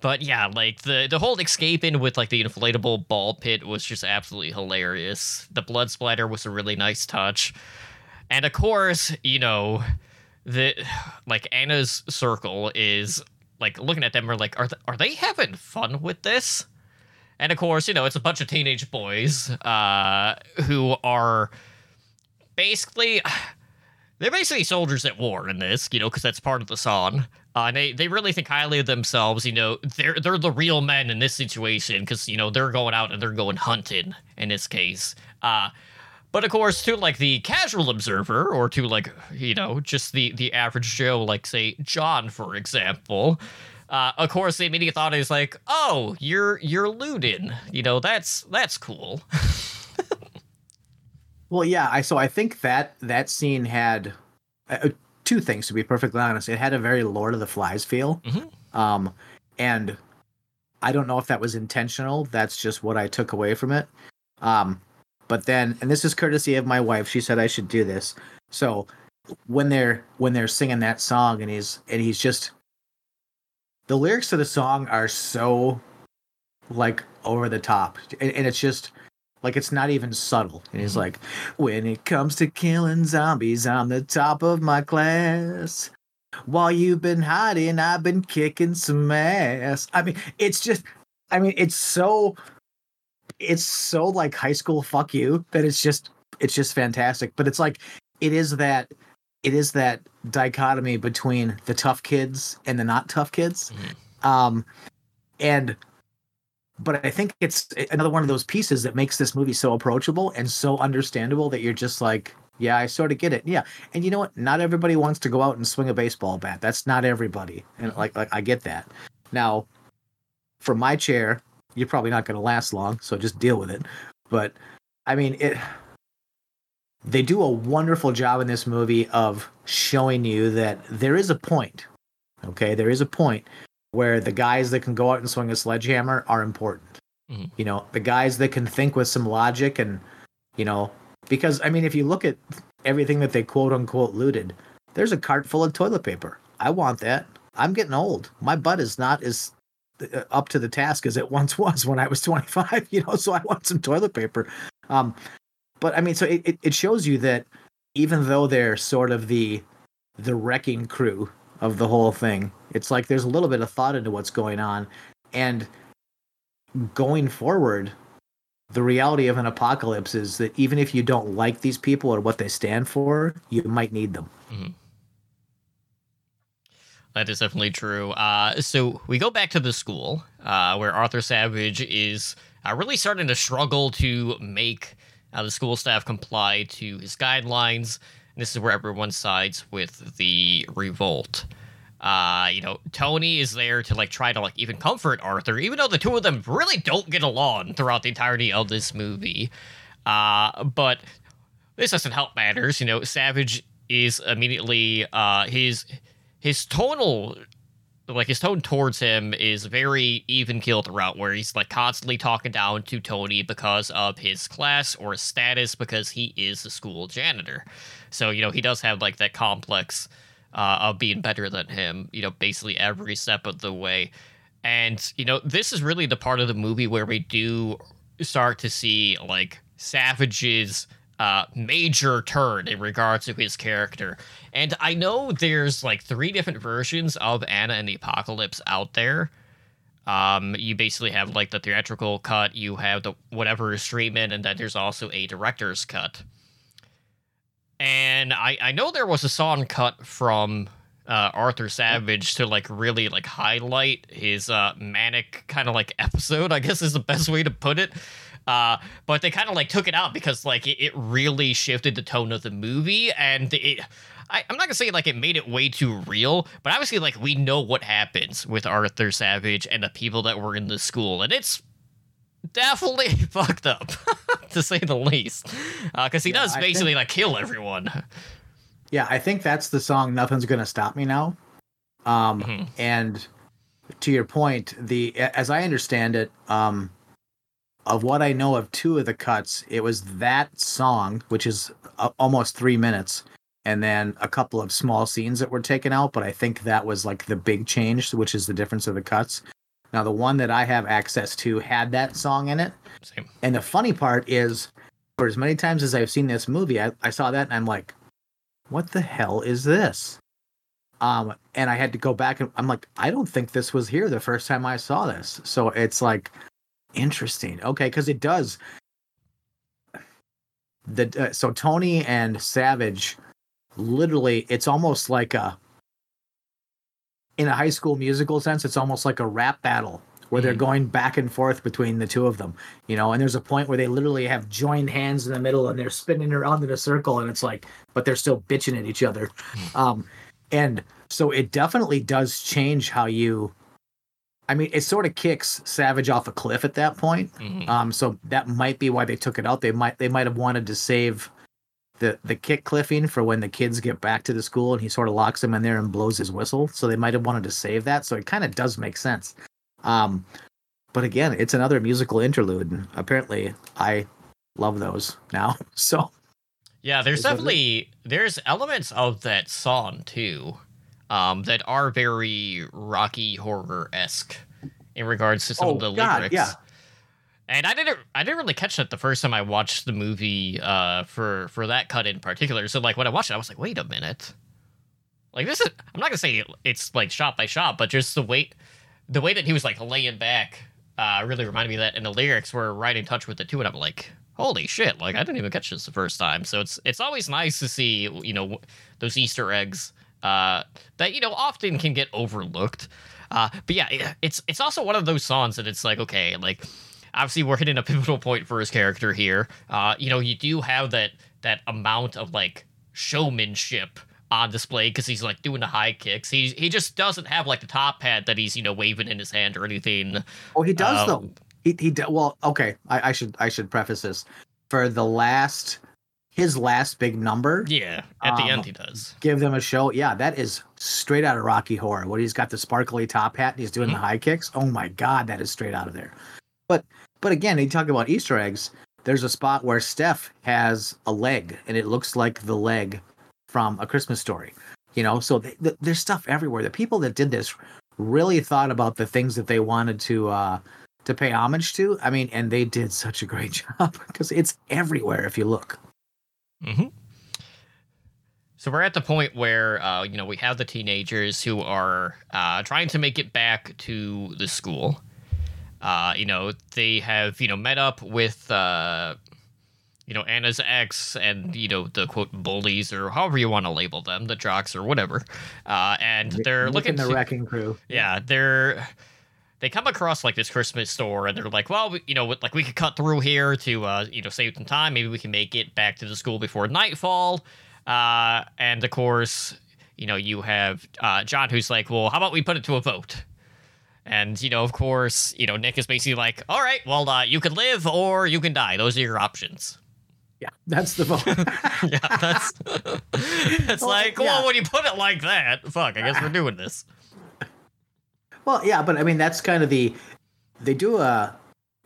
But, yeah, like, the, the whole escaping with, like, the inflatable ball pit was just absolutely hilarious. The blood splatter was a really nice touch. And, of course, you know... that like Anna's circle is like looking at them. We're like, are th- are they having fun with this? And of course, you know, it's a bunch of teenage boys uh, who are basically they're basically soldiers at war in this, you know, because that's part of the song. Uh, and they, they really think highly of themselves. You know, they're they're the real men in this situation because, you know, they're going out and they're going hunting in this case. Uh, But, of course, to, like, the casual observer or to, like, you know, just the, the average Joe, like, say, John, for example, uh, of course, the immediate thought is like, oh, you're you're looting. You know, that's that's cool. Well, yeah, I so I think that that scene had uh, two things, to be perfectly honest. It had a very Lord of the Flies feel. Mm-hmm. Um, and I don't know if that was intentional. That's just what I took away from it. Um But then, and this is courtesy of my wife. She said I should do this. So when they're when they're singing that song, and he's and he's just the lyrics to the song are so like over the top, and, and it's just like it's not even subtle. And he's like, "When it comes to killing zombies, I'm the top of my class. While you've been hiding, I've been kicking some ass." I mean, it's just, I mean, it's so. It's so like high school fuck you that it's just it's just fantastic. But it's like it is that it is that dichotomy between the tough kids and the not tough kids. Mm-hmm. Um, and but I think it's another one of those pieces that makes this movie so approachable and so understandable that you're just like, yeah, I sort of get it. Yeah. And you know what? Not everybody wants to go out and swing a baseball bat. That's not everybody. And like, like I get that. Now, from my chair, you're probably not going to last long, so just deal with it. But, I mean, it. They do a wonderful job in this movie of showing you that there is a point, okay? There is a point where the guys that can go out and swing a sledgehammer are important. Mm-hmm. You know, the guys that can think with some logic and, you know, because, I mean, if you look at everything that they quote-unquote looted, there's a cart full of toilet paper. I want that. I'm getting old. My butt is not as... up to the task as it once was when I was twenty-five, you know, so I want some toilet paper. Um, but I mean, so it, it shows you that even though they're sort of the, the wrecking crew of the whole thing, it's like, there's a little bit of thought into what's going on and going forward. The reality of an apocalypse is that even if you don't like these people or what they stand for, you might need them. Mm-hmm. That is definitely true. Uh, so we go back to the school uh, where Arthur Savage is uh, really starting to struggle to make uh, the school staff comply to his guidelines. And this is where everyone sides with the revolt. Uh, you know, Tony is there to like try to like even comfort Arthur, even though the two of them really don't get along throughout the entirety of this movie. Uh, but this doesn't help matters. You know, Savage is immediately uh, his. His tonal like his tone towards him is very even-keeled throughout, where he's like constantly talking down to Tony because of his class or his status, because he is the school janitor. So, you know, he does have like that complex uh, of being better than him, you know, basically every step of the way. And, you know, this is really the part of the movie where we do start to see like Savage's Uh, major turn in regards to his character. And I know there's like three different versions of Anna and the Apocalypse out there. Um, you basically have like the theatrical cut, you have the whatever is streaming, and then there's also a director's cut. And I, I know there was a song cut from uh, Arthur Savage to like really like highlight his uh, manic kind of like episode, I guess is the best way to put it. Uh, but they kind of like took it out because like it, it really shifted the tone of the movie, and it I, I'm not gonna say like it made it way too real, but obviously like we know what happens with Arthur Savage and the people that were in the school, and it's definitely fucked up to say the least, because uh, he yeah, does I basically think, like kill everyone. Yeah, I think that's the song "Nothing's Gonna Stop Me Now," um, mm-hmm. and to your point, the as I understand it. Um, Of what I know of two of the cuts, it was that song, which is uh, almost three minutes, and then a couple of small scenes that were taken out. But I think that was like the big change, which is the difference of the cuts. Now, the one that I have access to had that song in it. Same. And the funny part is, for as many times as I've seen this movie, I, I saw that and I'm like, what the hell is this? Um, and I had to go back and I'm like, I don't think this was here the first time I saw this. So it's like... Interesting. Okay, because it does. The uh, so Tony and Savage, literally, it's almost like a. In a high school musical sense, it's almost like a rap battle where mm-hmm. they're going back and forth between the two of them, you know. And there's a point where they literally have joined hands in the middle and they're spinning around in a circle, and it's like, but they're still bitching at each other. um, and so it definitely does change how you. I mean, it sort of kicks Savage off a cliff at that point. Mm-hmm. Um, so that might be why they took it out. They might they might have wanted to save the, the kick cliffing for when the kids get back to the school and he sort of locks them in there and blows his whistle. So they might have wanted to save that. So it kind of does make sense. Um, but again, it's another musical interlude. And apparently, I love those now. So yeah, there's definitely there's elements of that song, too. Um, that are very Rocky Horror-esque in regards to some oh, of the God, lyrics. Yeah. And I didn't I didn't really catch that the first time I watched the movie uh, for, for that cut in particular. So, like, when I watched it, I was like, wait a minute. Like, this is... I'm not going to say it's, like, shot by shot, but just the way, the way that he was, like, laying back uh, really reminded me of that. And the lyrics were right in touch with it, too. And I'm like... Holy shit, like, I didn't even catch this the first time. So it's it's always nice to see, you know, those Easter eggs uh, that, you know, often can get overlooked. Uh, but yeah, it, it's it's also one of those songs that it's like, okay, like, obviously we're hitting a pivotal point for his character here. Uh, you know, you do have that, that amount of, like, showmanship on display because he's, like, doing the high kicks. He, he just doesn't have, like, the top hat that he's, you know, waving in his hand or anything. Oh, he does, um, though. He he well okay I, I should I should preface this for the last his last big number yeah at the um, end he does give them a show yeah that is straight out of Rocky Horror where he's got the sparkly top hat and he's doing mm-hmm. the high kicks. Oh my God, that is straight out of there. But but again, you talk about Easter eggs. There's a spot where Steph has a leg and it looks like the leg from A Christmas Story, you know. So they, th- there's stuff everywhere. The people that did this really thought about the things that they wanted to. Uh, to pay homage to. I mean, and they did such a great job because it's everywhere if you look. Mm-hmm. So we're at the point where, uh, you know, we have the teenagers who are uh, trying to make it back to the school. Uh, you know, they have, you know, met up with, uh, you know, Anna's ex and, you know, the quote bullies or however you want to label them, the jocks or whatever. Uh, and they're Making looking the to, wrecking crew. Yeah, they're... They come across, like, this Christmas store, and they're like, well, we, you know, like, we could cut through here to, uh, you know, save some time. Maybe we can make it back to the school before nightfall. Uh, and, of course, you know, you have uh, John who's like, well, how about we put it to a vote? And, you know, of course, you know, Nick is basically like, all right, well, uh, you can live or you can die. Those are your options. Yeah, that's the vote. yeah, that's... it's well, like, yeah. well, when you put it like that, fuck, I guess we're doing this. Well, yeah, but I mean, that's kind of the – they do a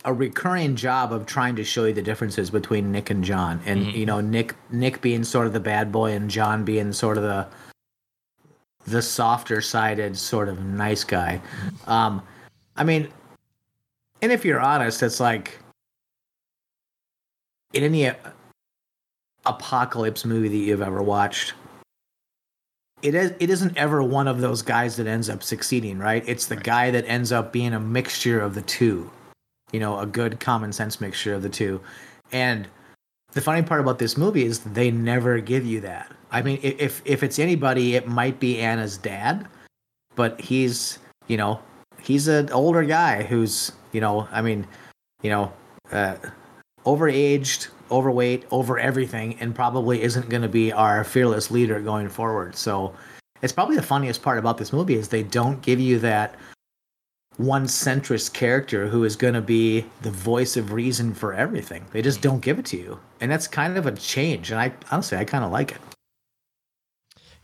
a recurring job of trying to show you the differences between Nick and John. And, mm-hmm. you know, Nick Nick being sort of the bad boy and John being sort of the the softer-sided sort of nice guy. Um, I mean, and if you're honest, it's like in any apocalypse movie that you've ever watched – It, is, it isn't ever one of those guys that ends up succeeding, right? It's the right. guy that ends up being a mixture of the two, you know, a good common sense mixture of the two. And the funny part about this movie is they never give you that. I mean, if if it's anybody, it might be Anna's dad, but he's, you know, he's an older guy who's, you know, I mean, you know, uh, overaged, overweight, over everything, and probably isn't going to be our fearless leader going forward. So it's probably the funniest part about this movie is they don't give you that one centrist character who is going to be the voice of reason for everything. They just don't give it to you. And that's kind of a change. And I honestly, I kind of like it.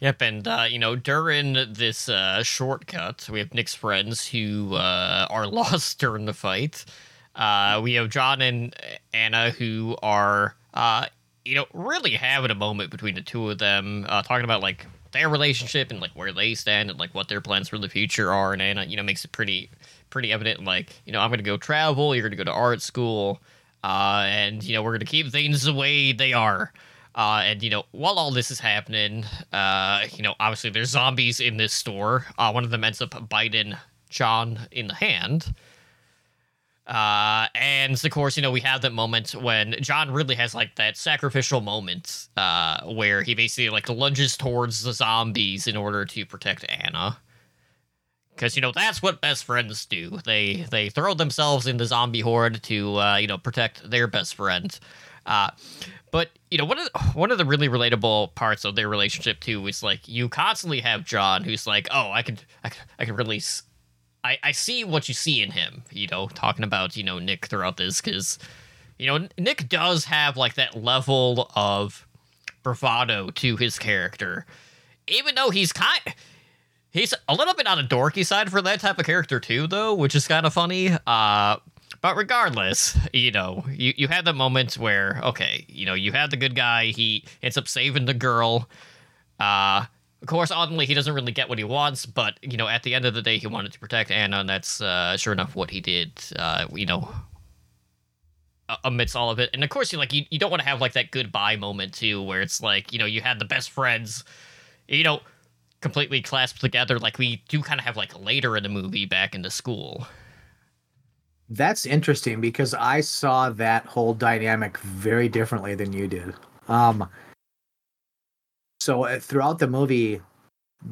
Yep, and, uh, you know, during this uh, shortcut, we have Nick's friends who uh, are lost during the fight. Uh, we have John and Anna who are, uh, you know, really having a moment between the two of them, uh, talking about, like, their relationship and, like, where they stand and, like, what their plans for the future are. And Anna, you know, makes it pretty pretty evident, like, you know, I'm going to go travel, you're going to go to art school, uh, and, you know, we're going to keep things the way they are. Uh, and, you know, while all this is happening, uh, you know, obviously there's zombies in this store. Uh, one of them ends up biting John in the hand. Uh, and of course, you know, we have that moment when John really has like that sacrificial moment, uh, where he basically like lunges towards the zombies in order to protect Anna. Cause you know, that's what best friends do. They, they throw themselves in the zombie horde to, uh, you know, protect their best friend. Uh, but you know, one of the, one of the really relatable parts of their relationship too, is like, you constantly have John who's like, oh, I could, I could, I could release I, I see what you see in him, you know, talking about, you know, Nick throughout this, because, you know, Nick does have, like, that level of bravado to his character, even though he's kind he's a little bit on the dorky side for that type of character, too, though, which is kind of funny. Uh, but regardless, you know, you, you have the moment where, okay, you know, you have the good guy, he ends up saving the girl, uh... Of course, ultimately, he doesn't really get what he wants, but, you know, at the end of the day, he wanted to protect Anna, and that's, uh, sure enough, what he did, uh, you know, amidst all of it. And, of course, you like you, you don't want to have, like, that goodbye moment, too, where it's like, you know, you had the best friends, you know, completely clasped together, like we do kind of have, like, later in the movie back into school. That's interesting, because I saw that whole dynamic very differently than you did. Um So throughout the movie,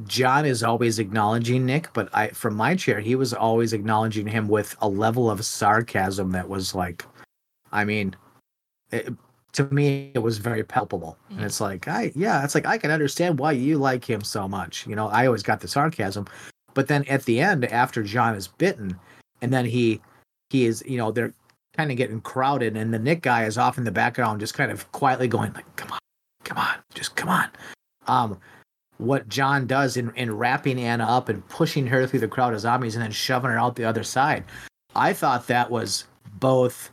John is always acknowledging Nick, but I, from my chair, he was always acknowledging him with a level of sarcasm that was like, I mean, it, to me, it was very palpable. Mm-hmm. And it's like, I, yeah, it's like, I can understand why you like him so much. You know, I always got the sarcasm, but then at the end, after John is bitten and then he, he is, you know, they're kind of getting crowded and the Nick guy is off in the background, just kind of quietly going like, come on, come on, just come on. Um, what John does in, in wrapping Anna up and pushing her through the crowd of zombies and then shoving her out the other side. I thought that was both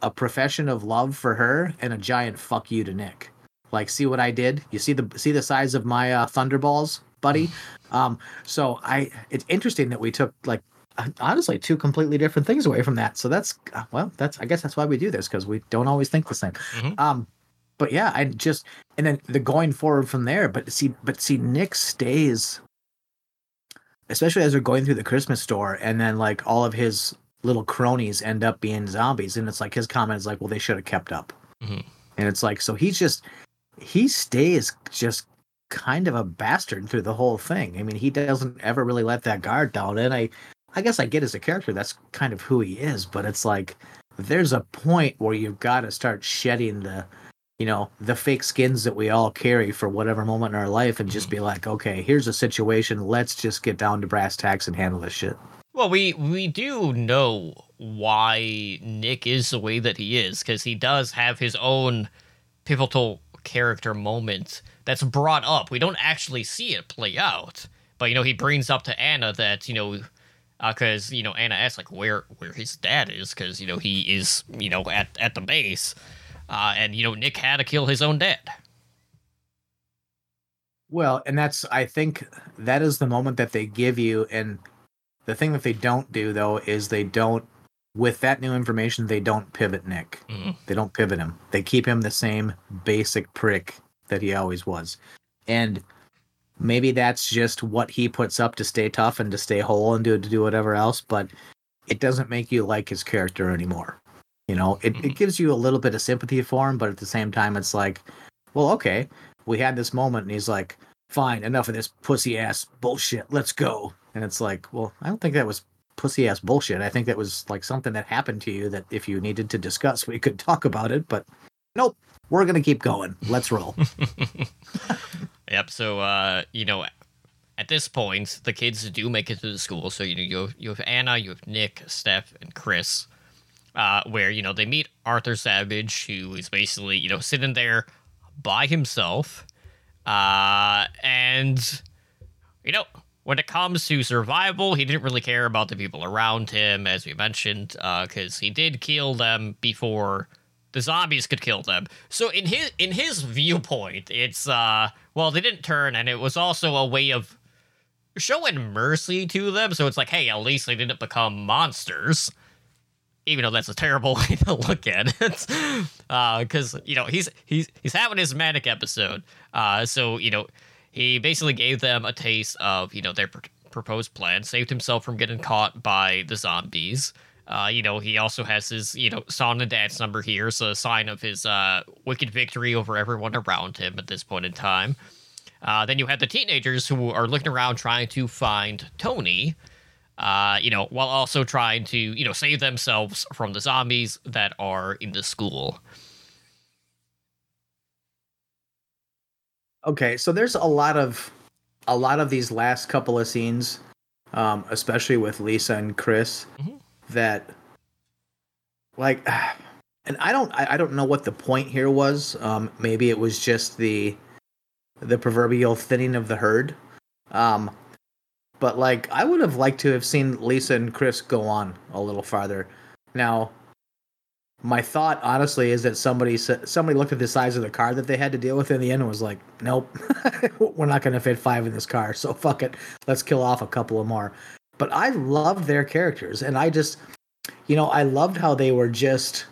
a profession of love for her and a giant fuck you to Nick. Like, see what I did? You see the see the size of my uh, thunderballs, buddy? Um, so I it's interesting that we took, like, honestly, two completely different things away from that. So that's, well, that's I guess that's why we do this, because we don't always think the same. Mm-hmm. Um But yeah, I just and then the going forward from there. But see, but see, Nick stays, especially as they're going through the Christmas store, and then like all of his little cronies end up being zombies, and it's like his comment is like, "Well, they should have kept up," mm-hmm. and it's like so he's just he stays just kind of a bastard through the whole thing. I mean, he doesn't ever really let that guard down, and I I guess I get as a character that's kind of who he is, but it's like there's a point where you've got to start shedding the. You know, the fake skins that we all carry for whatever moment in our life and just be like, okay, here's a situation. Let's just get down to brass tacks and handle this shit. Well, we, we do know why Nick is the way that he is because he does have his own pivotal character moment that's brought up. We don't actually see it play out. But, you know, he brings up to Anna that, you know, because uh, you know Anna asked like where where his dad is, because you know he is you know at at the base, uh, and you know Nick had to kill his own dad. Well, and that's I think that is the moment that they give you, and the thing that they don't do though is they don't. With that new information, they don't pivot Nick. Mm-hmm. They don't pivot him. They keep him the same basic prick that he always was. And maybe that's just what he puts up to stay tough and to stay whole and do, to do whatever else, but it doesn't make you like his character anymore. You know, it, mm-hmm. it gives you a little bit of sympathy for him, but at the same time, it's like, well, okay, we had this moment, and he's like, fine, enough of this pussy-ass bullshit. Let's go. And it's like, well, I don't think that was pussy ass bullshit. I think that was like something that happened to you that if you needed to discuss, we could talk about it, but nope, we're going to keep going. Let's roll. Yep. So, uh, you know, at this point, the kids do make it to the school. So, you know, you have, you have Anna, you have Nick, Steph, and Chris, uh, where, you know, they meet Arthur Savage, who is basically, you know, sitting there by himself. Uh, and, you know, when it comes to survival, he didn't really care about the people around him, as we mentioned, because uh, he did kill them before the zombies could kill them. So in his in his viewpoint, it's, uh, well, they didn't turn, and it was also a way of showing mercy to them. So it's like, hey, at least they didn't become monsters, even though that's a terrible way to look at it. Because, uh, you know, he's, he's, he's having his manic episode. Uh, so, you know... He basically gave them a taste of, you know, their pr- proposed plan, saved himself from getting caught by the zombies. Uh, you know, he also has his, you know, song and dance number here, so a sign of his uh, wicked victory over everyone around him at this point in time. Uh, then you have the teenagers who are looking around trying to find Tony, uh, you know, while also trying to, you know, save themselves from the zombies that are in the school. Okay, so there's a lot of a lot of these last couple of scenes, um, especially with Lisa and Chris, mm-hmm. that like, and I don't I don't know what the point here was. Um, maybe it was just the the proverbial thinning of the herd. Um, but like, I would have liked to have seen Lisa and Chris go on a little farther. Now, my thought, honestly, is that somebody somebody looked at the size of the car that they had to deal with in the end and was like, nope, we're not going to fit five in this car, so fuck it. Let's kill off a couple of more. But I loved their characters, and I just, you know, I loved how they were just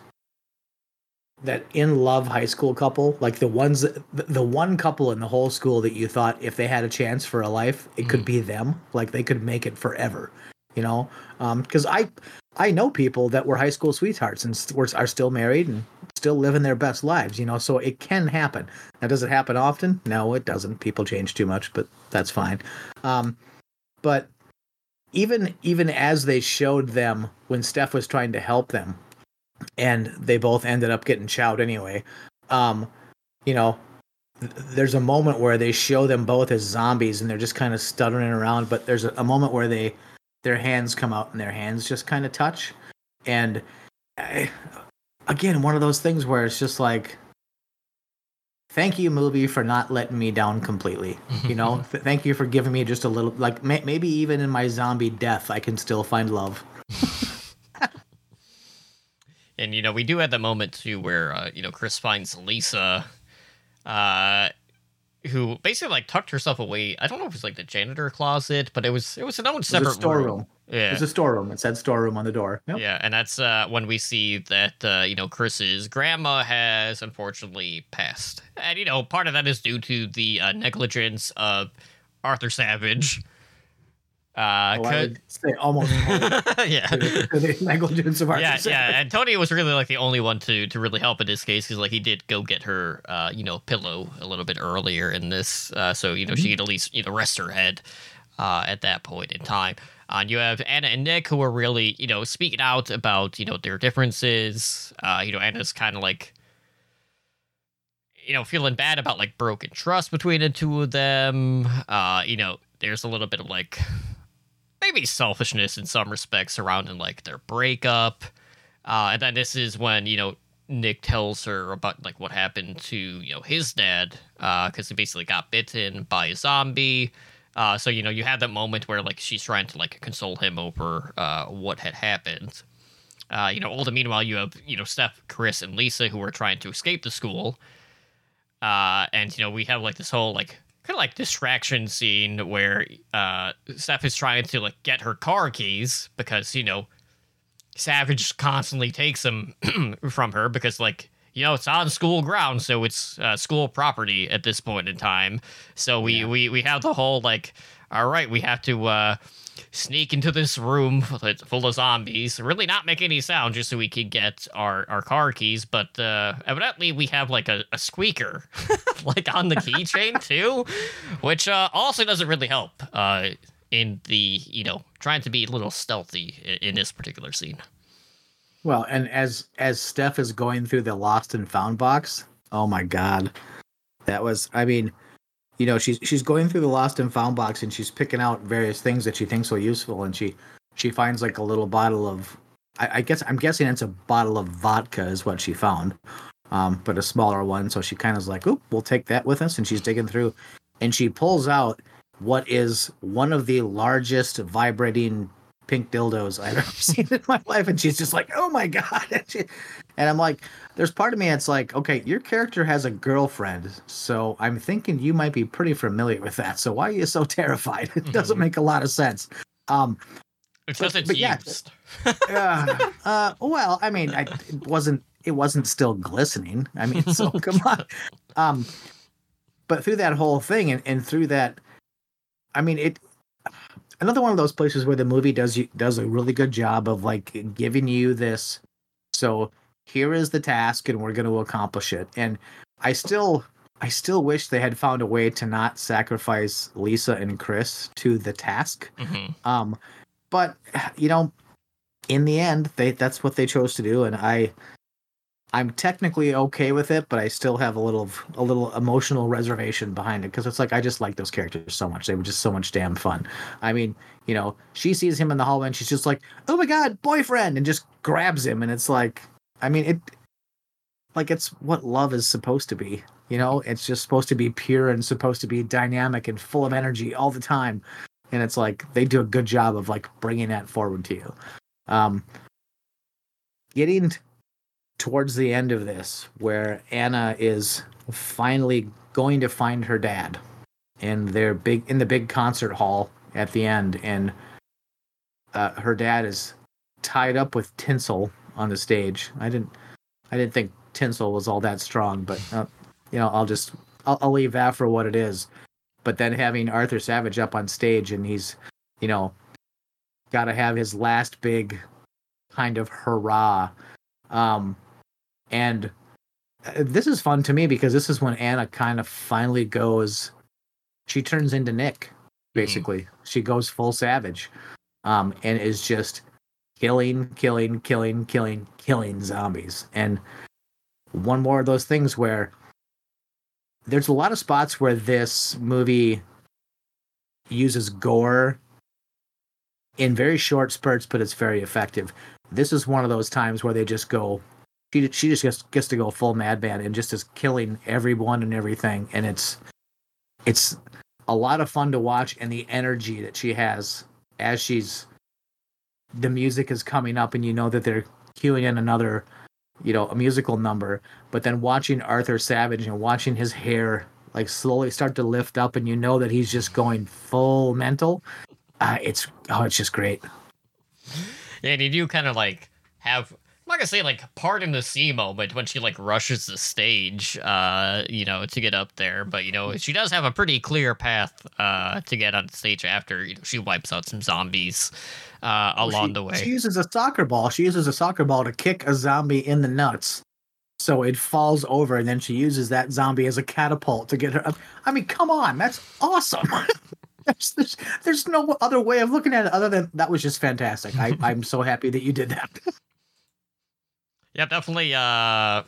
that in-love high school couple, like the ones, that, the one couple in the whole school that you thought if they had a chance for a life, it mm-hmm. could be them. Like, they could make it forever, you know? Um, 'cause I... I know people that were high school sweethearts and st- are still married and still living their best lives, you know, so it can happen. Now, does it happen often? No, it doesn't. People change too much, but that's fine. Um, but even even as they showed them when Steph was trying to help them and they both ended up getting chowed anyway, um, you know, th- there's a moment where they show them both as zombies and they're just kind of stuttering around, but there's a, a moment where they... their hands come out and their hands just kind of touch. And I, again, one of those things where it's just like, thank you, movie, for not letting me down completely. You know, thank you for giving me just a little, like may, maybe even in my zombie death, I can still find love. And, you know, we do have that moment too, where, uh, you know, Chris finds Lisa, uh, who basically like tucked herself away. I don't know if it was like the janitor closet, but it was it was an own separate it was a storeroom. Room. Yeah, it was a storeroom. It said storeroom on the door. Yep. Yeah, and that's uh, when we see that uh, you know Chris's grandma has unfortunately passed, and you know part of that is due to the uh, negligence of Arthur Savage. Uh, oh, I would say almost yeah. The negligence of Arthur yeah, Savage. Yeah, and Tony was really like the only one to to really help in this case because like he did go get her uh, you know pillow a little bit earlier in this, uh, so you know mm-hmm. she could at least you know rest her head uh, at that point in time. Uh, and you have Anna and Nick who are really you know speaking out about you know their differences. Uh, you know Anna's kind of like. You know, feeling bad about like broken trust between the two of them. Uh, you know, there's a little bit of like maybe selfishness in some respects surrounding like their breakup. Uh, and then this is when, you know, Nick tells her about like what happened to, you know, his dad, because uh, he basically got bitten by a zombie. Uh, so, you know, you have that moment where, like, she's trying to, like, console him over uh, what had happened. Uh, you know, all the meanwhile, you have, you know, Steph, Chris, and Lisa, who are trying to escape the school. Uh, and, you know, we have, like, this whole, like, kind of, like, distraction scene where uh, Steph is trying to, like, get her car keys because, you know, Savage constantly takes them from her because, like, you know, it's on school ground, so it's uh, school property at this point in time. So we, yeah. we, we have the whole, like, all right, we have to uh, sneak into this room full of zombies, really not make any sound just so we can get our, our car keys. But uh, evidently we have, like, a, a squeaker, like, on the keychain, too, which uh, also doesn't really help uh, in the, you know, trying to be a little stealthy in, in this particular scene. Well, and as as Steph is going through the lost and found box, oh my God, that was, I mean, you know, she's she's going through the lost and found box and she's picking out various things that she thinks are useful. And she she finds like a little bottle of, I, I guess, I'm guessing it's a bottle of vodka is what she found, um, but a smaller one. So she kind of is like, oop, we'll take that with us. And she's digging through and she pulls out what is one of the largest vibrating pink dildos I've ever seen in my life, and she's just like, oh my God. And, she, and I'm like, there's part of me that's like, okay, your character has a girlfriend, so I'm thinking you might be pretty familiar with that, so why are you so terrified? It doesn't mm-hmm. make a lot of sense. Um it doesn't but, but yeah, uh, uh well I mean I, it wasn't it wasn't still glistening, I mean, so come on. Um but through that whole thing and, and through that, I mean, it another one of those places where the movie does you, does a really good job of like giving you this. So here is the task and we're going to accomplish it. And I still, I still wish they had found a way to not sacrifice Lisa and Chris to the task. Mm-hmm. Um, but you know, in the end, they, that's what they chose to do. And I, I'm technically okay with it, but I still have a little, a little emotional reservation behind it. Cause it's like, I just like those characters so much. They were just so much damn fun. I mean, you know, she sees him in the hallway and she's just like, oh my God, boyfriend. And just grabs him. And it's like, I mean, it like, it's what love is supposed to be, you know, it's just supposed to be pure and supposed to be dynamic and full of energy all the time. And it's like, they do a good job of like bringing that forward to you. Um, getting towards the end of this, where Anna is finally going to find her dad in their big in the big concert hall at the end, and uh, her dad is tied up with tinsel on the stage. I didn't, I didn't think tinsel was all that strong, but uh, you know, I'll just I'll, I'll leave that for what it is. But then having Arthur Savage up on stage, and he's, you know, got to have his last big kind of hurrah. Um, And this is fun to me because this is when Anna kind of finally goes, she turns into Nick, basically. Mm-hmm. She goes full savage um, and is just killing, killing, killing, killing, killing zombies. And one more of those things where there's a lot of spots where this movie uses gore in very short spurts, but it's very effective. This is one of those times where they just go, She she just gets, gets to go full madman and just is killing everyone and everything, and it's it's a lot of fun to watch, and the energy that she has as she's the music is coming up, and you know that they're cueing in another, you know, a musical number, but then watching Arthur Savage and watching his hair like slowly start to lift up, and you know that he's just going full mental. Uh, it's oh, it's just great. Yeah, and you do kind of like have, I'm not gonna say like part in the sea moment when she like rushes the stage, uh, you know, to get up there. But you know, she does have a pretty clear path uh, to get on the stage after, you know, she wipes out some zombies uh, along well, she, the way. She uses a soccer ball. She uses a soccer ball to kick a zombie in the nuts, so it falls over, and then she uses that zombie as a catapult to get her up. I mean, come on, that's awesome. There's, there's, there's no other way of looking at it other than that was just fantastic. I, I'm so happy that you did that. Yeah, definitely uh,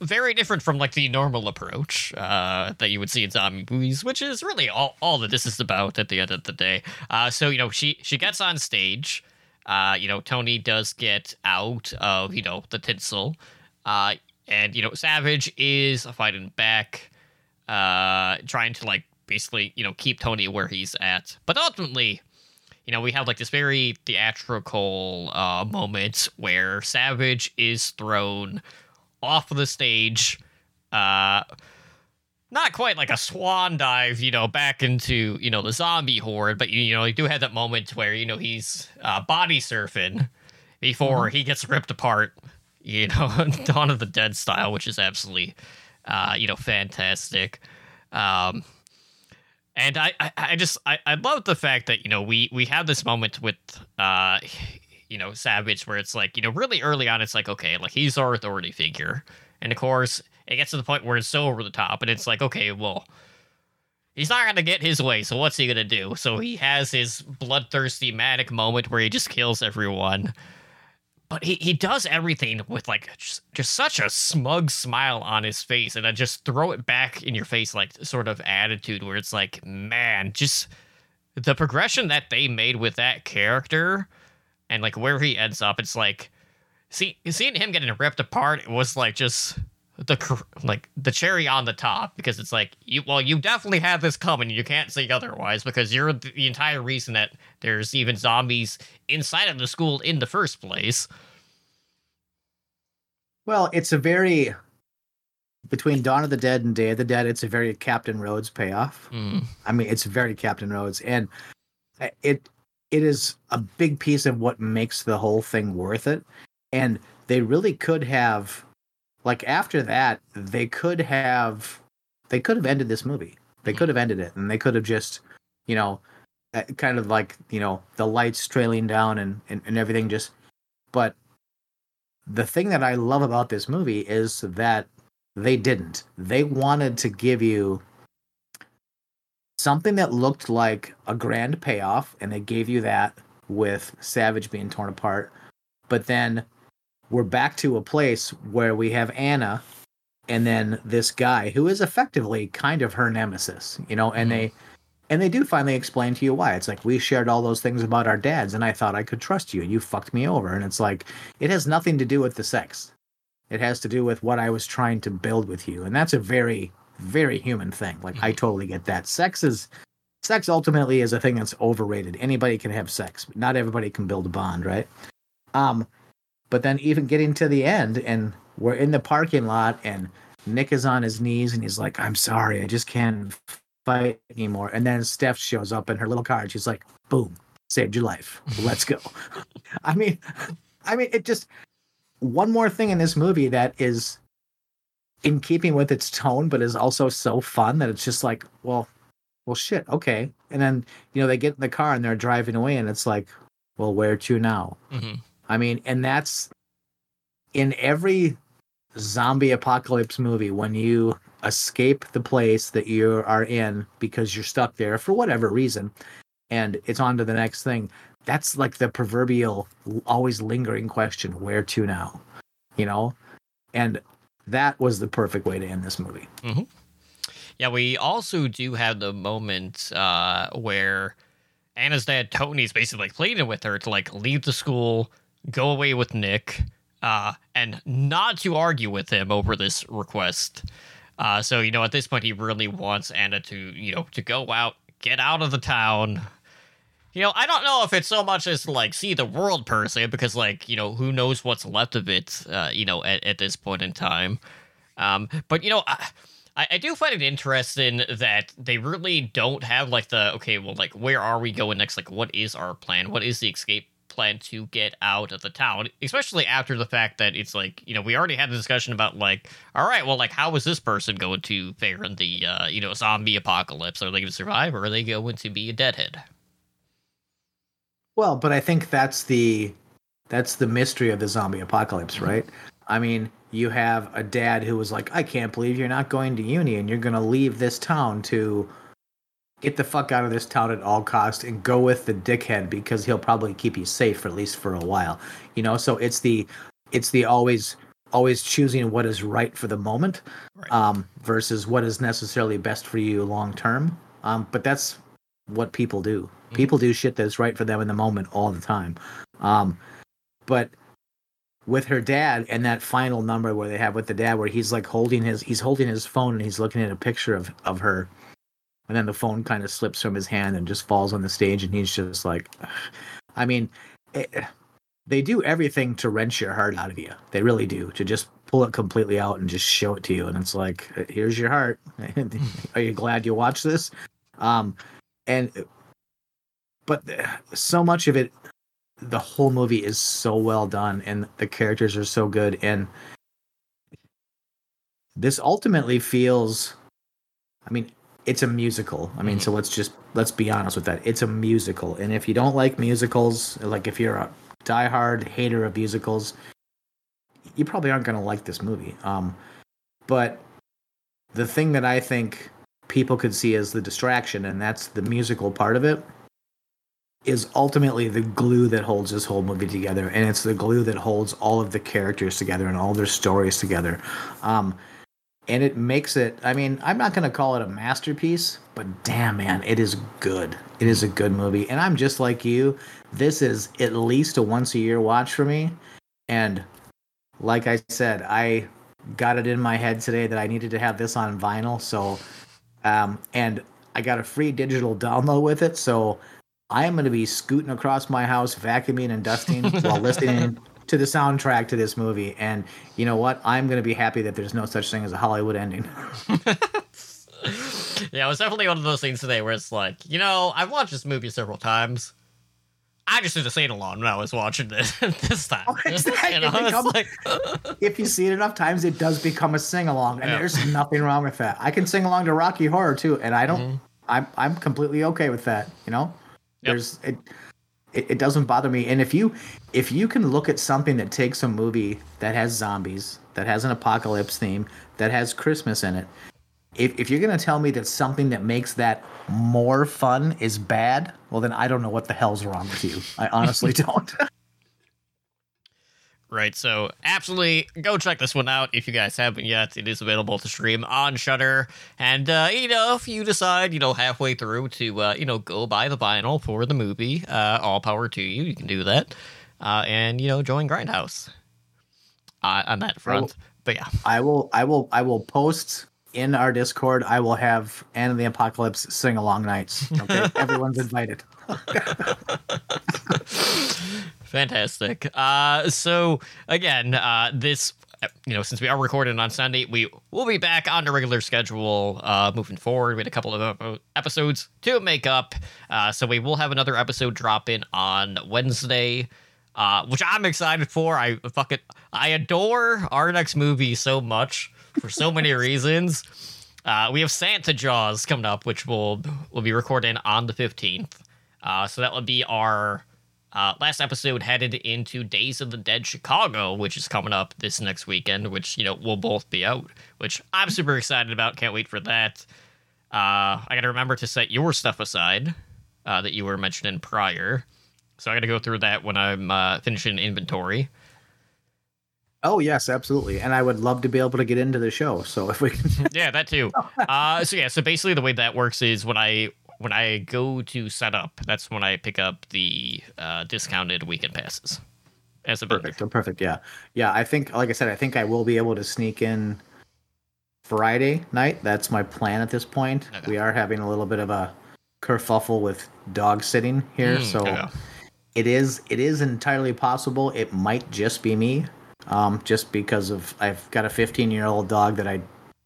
very different from, like, the normal approach uh, that you would see in zombie movies, which is really all, all that this is about at the end of the day. Uh, so, you know, she, she gets on stage. Uh, you know, Tony does get out of, you know, the tinsel. Uh, and, you know, Savage is fighting back, uh, trying to, like, basically, you know, keep Tony where he's at. But ultimately, you know, we have like this very theatrical uh, moment where Savage is thrown off of the stage. Uh, not quite like a swan dive, you know, back into, you know, the zombie horde. But, you know, you do have that moment where, you know, he's uh, body surfing before he gets ripped apart, you know, Dawn of the Dead style, which is absolutely, uh, you know, fantastic. Um, and I, I, I just, I, I love the fact that, you know, we, we have this moment with, uh, you know, Savage where it's like, you know, really early on, it's like, okay, like he's our authority figure. And of course it gets to the point where it's so over the top and it's like, okay, well, he's not going to get his way. So what's he going to do? So he has his bloodthirsty manic moment where he just kills everyone. But he, he does everything with, like, just, just such a smug smile on his face and a just throw it back in your face, like, sort of attitude where it's like, man, just the progression that they made with that character and, like, where he ends up, it's like, see, seeing him getting ripped apart was, like, just the, like, the cherry on the top because it's like, you well, you definitely have this coming. You can't say otherwise because you're the entire reason that there's even zombies inside of the school in the first place. Well, it's a very, between Dawn of the Dead and Day of the Dead, it's a very Captain Rhodes payoff. Mm. I mean, it's very Captain Rhodes. And it it is a big piece of what makes the whole thing worth it. And they really could have, like, after that, they could have, they could have ended this movie. They could have ended it. And they could have just, you know, kind of like, you know, the lights trailing down and, and, and everything just, but the thing that I love about this movie is that they didn't. They wanted to give you something that looked like a grand payoff, and they gave you that with Savage being torn apart. But then we're back to a place where we have Anna and then this guy who is effectively kind of her nemesis, you know, and they and they do finally explain to you why. It's like, we shared all those things about our dads, and I thought I could trust you, and you fucked me over. And it's like, it has nothing to do with the sex. It has to do with what I was trying to build with you. And that's a very, very human thing. Like, I totally get that. Sex is, sex ultimately is a thing that's overrated. Anybody can have sex, but not everybody can build a bond, right? Um, but then even getting to the end, and we're in the parking lot, and Nick is on his knees, and he's like, I'm sorry, I just can't fight anymore. And then Steph shows up in her little car and she's like, boom, saved your life, let's go. I mean I mean it just, one more thing in this movie that is in keeping with its tone but is also so fun that it's just like, well well shit, okay. And then, you know, they get in the car and they're driving away and it's like, well, where to now? Mm-hmm. I mean, and that's in every zombie apocalypse movie, when you escape the place that you are in because you're stuck there for whatever reason and it's on to the next thing. That's like the proverbial always lingering question, where to now, you know? And that was the perfect way to end this movie. Mm-hmm. Yeah, we also do have the moment uh, where Anna's dad, Tony's basically pleading with her to, like, leave the school, go away with Nick, uh, and not to argue with him over this request. Uh, so, you know, at this point, he really wants Anna to, you know, to go out, get out of the town. You know, I don't know if it's so much as, like, see the world per se, because, like, you know, who knows what's left of it, uh, you know, at, at this point in time. Um, but, you know, I, I do find it interesting that they really don't have, like, the, okay, well, like, where are we going next? Like, what is our plan? What is the escape plan to get out of the town, especially after the fact that it's like, you know, we already had the discussion about, like, all right, well, like, how is this person going to fare in the uh, you know, zombie apocalypse? Are they going to survive, or are they going to be a deadhead? Well, but I think that's the that's the mystery of the zombie apocalypse, right? I mean, you have a dad who was like, I can't believe you're not going to uni and you're going to leave this town to get the fuck out of this town at all costs and go with the dickhead because he'll probably keep you safe for at least for a while. You know, so it's the it's the always always choosing what is right for the moment, right, um, versus what is necessarily best for you long term. Um, but that's what people do. Mm-hmm. People do shit that's right for them in the moment all the time. Um, but with her dad and that final number where they have with the dad where he's like holding his he's holding his phone and he's looking at a picture of, of her. And then the phone kind of slips from his hand and just falls on the stage, and he's just like, I mean, it, they do everything to wrench your heart out of you. They really do, to just pull it completely out and just show it to you. And it's like, here's your heart. Are you glad you watched this? Um, and but so much of it, the whole movie is so well done, and the characters are so good. And this ultimately feels, I mean, it's a musical. I mean, so let's just, let's be honest with that. It's a musical. And if you don't like musicals, like if you're a diehard hater of musicals, you probably aren't going to like this movie. Um, but the thing that I think people could see as the distraction, and that's the musical part of it, is ultimately the glue that holds this whole movie together. And it's the glue that holds all of the characters together and all their stories together. Um, And it makes it, I mean, I'm not going to call it a masterpiece, but damn, man, it is good. It is a good movie. And I'm just like you. This is at least a once-a-year watch for me. And like I said, I got it in my head today that I needed to have this on vinyl. So, um, and I got a free digital download with it. So I am going to be scooting across my house, vacuuming and dusting while listening to the soundtrack to this movie. And you know what? I'm going to be happy that there's no such thing as a Hollywood ending. Yeah, it was definitely one of those things today where it's like, you know, I've watched this movie several times. I just did a sing along when I was watching this this time. Oh, exactly. You know, it becomes, like, if you see it enough times, it does become a sing along, and yeah. There's nothing wrong with that. I can sing along to Rocky Horror too, and I don't. Mm-hmm. I'm I'm completely okay with that. You know, yep. there's it. It doesn't bother me. And if you if you can look at something that takes a movie that has zombies, that has an apocalypse theme, that has Christmas in it, if if you're going to tell me that something that makes that more fun is bad, well, then I don't know what the hell's wrong with you. I honestly don't. Right, so absolutely go check this one out if you guys haven't yet. It is available to stream on Shudder. And, uh, you know, if you decide, you know, halfway through to, uh, you know, go buy the vinyl for the movie, uh, all power to you. You can do that. Uh, and, you know, join Grindhouse uh, on that front. Will, but, yeah. I will, I will, I will post in our Discord. I will have Anna and the Apocalypse sing-along nights. Okay, everyone's invited. Fantastic. Uh, so, again, uh, this, you know, since we are recording on Sunday, we will be back on the regular schedule uh, moving forward. We had a couple of episodes to make up, uh, so we will have another episode drop in on Wednesday, uh, which I'm excited for. I fucking, I adore our next movie so much for so many reasons. Uh, we have Santa Jaws coming up, which we'll, we'll be recording on the fifteenth. Uh, so that will be our... Uh, last episode headed into Days of the Dead Chicago, which is coming up this next weekend, which, you know, we'll both be out, which I'm super excited about. Can't wait for that. Uh, I got to remember to set your stuff aside uh, that you were mentioning prior. So I got to go through that when I'm uh, finishing inventory. Oh, yes, absolutely. And I would love to be able to get into the show. So if we can. Yeah, that too. Uh, so, yeah, so basically the way that works is when I. When I go to set up, that's when I pick up the uh, discounted weekend passes. As a perfect, oh, perfect, yeah, yeah. I think, like I said, I think I will be able to sneak in Friday night. That's my plan at this point. Okay. We are having a little bit of a kerfuffle with dog sitting here, mm, so okay. it is it is entirely possible. It might just be me, um, just because of I've got a fifteen-year-old dog that I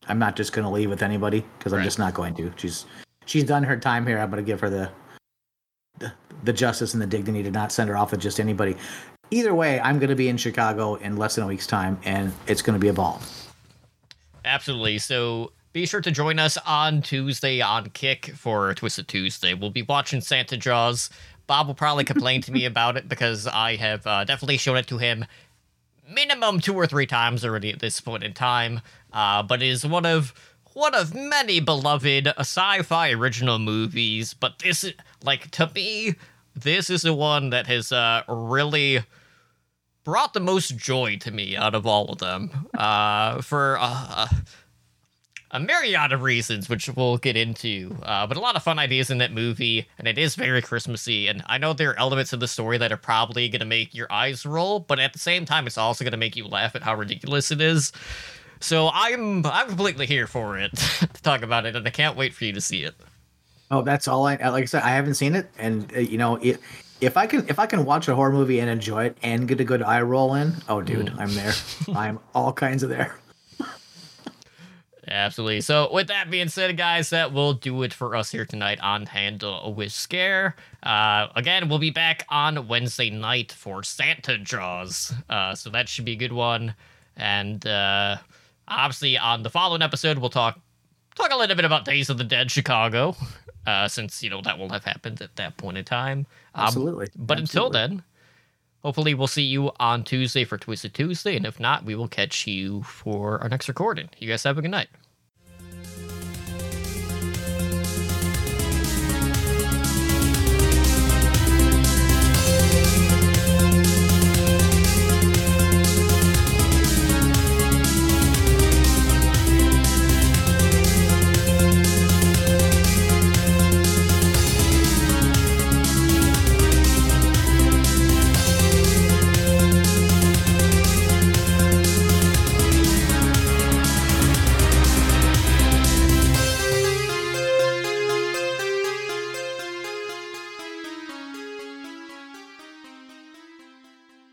I'm not just going to leave with anybody because I'm right. just not going to. She's She's done her time here. I'm going to give her the, the the justice and the dignity to not send her off with just anybody. Either way, I'm going to be in Chicago in less than a week's time, and it's going to be a ball. Absolutely. So be sure to join us on Tuesday on Kick for Twisted Tuesday. We'll be watching Santa Jaws. Bob will probably complain to me about it because I have uh, definitely shown it to him minimum two or three times already at this point in time. Uh, but it is one of... One of many beloved sci-fi original movies, but this, like, to me, this is the one that has uh, really brought the most joy to me out of all of them, uh, for uh, a myriad of reasons, which we'll get into. Uh, but a lot of fun ideas in that movie, and it is very Christmassy, and I know there are elements of the story that are probably going to make your eyes roll, but at the same time, it's also going to make you laugh at how ridiculous it is. So I'm I'm completely here for it to talk about it, and I can't wait for you to see it. Oh, that's all I, like I said, I haven't seen it. And uh, you know, it, if I can, if I can watch a horror movie and enjoy it and get a good eye roll in, oh dude, mm. I'm there. I'm all kinds of there. Absolutely. So with that being said, guys, that will do it for us here tonight on Handle with Scare. Uh, again, we'll be back on Wednesday night for Santa Jaws. Uh, so that should be a good one. And uh, obviously on the following episode, we'll talk, talk a little bit about Days of the Dead Chicago, uh, since, you know, that will have happened at that point in time. Um, Absolutely. But Absolutely. until then, hopefully we'll see you on Tuesday for Twisted Tuesday, and if not, we will catch you for our next recording. You guys have a good night.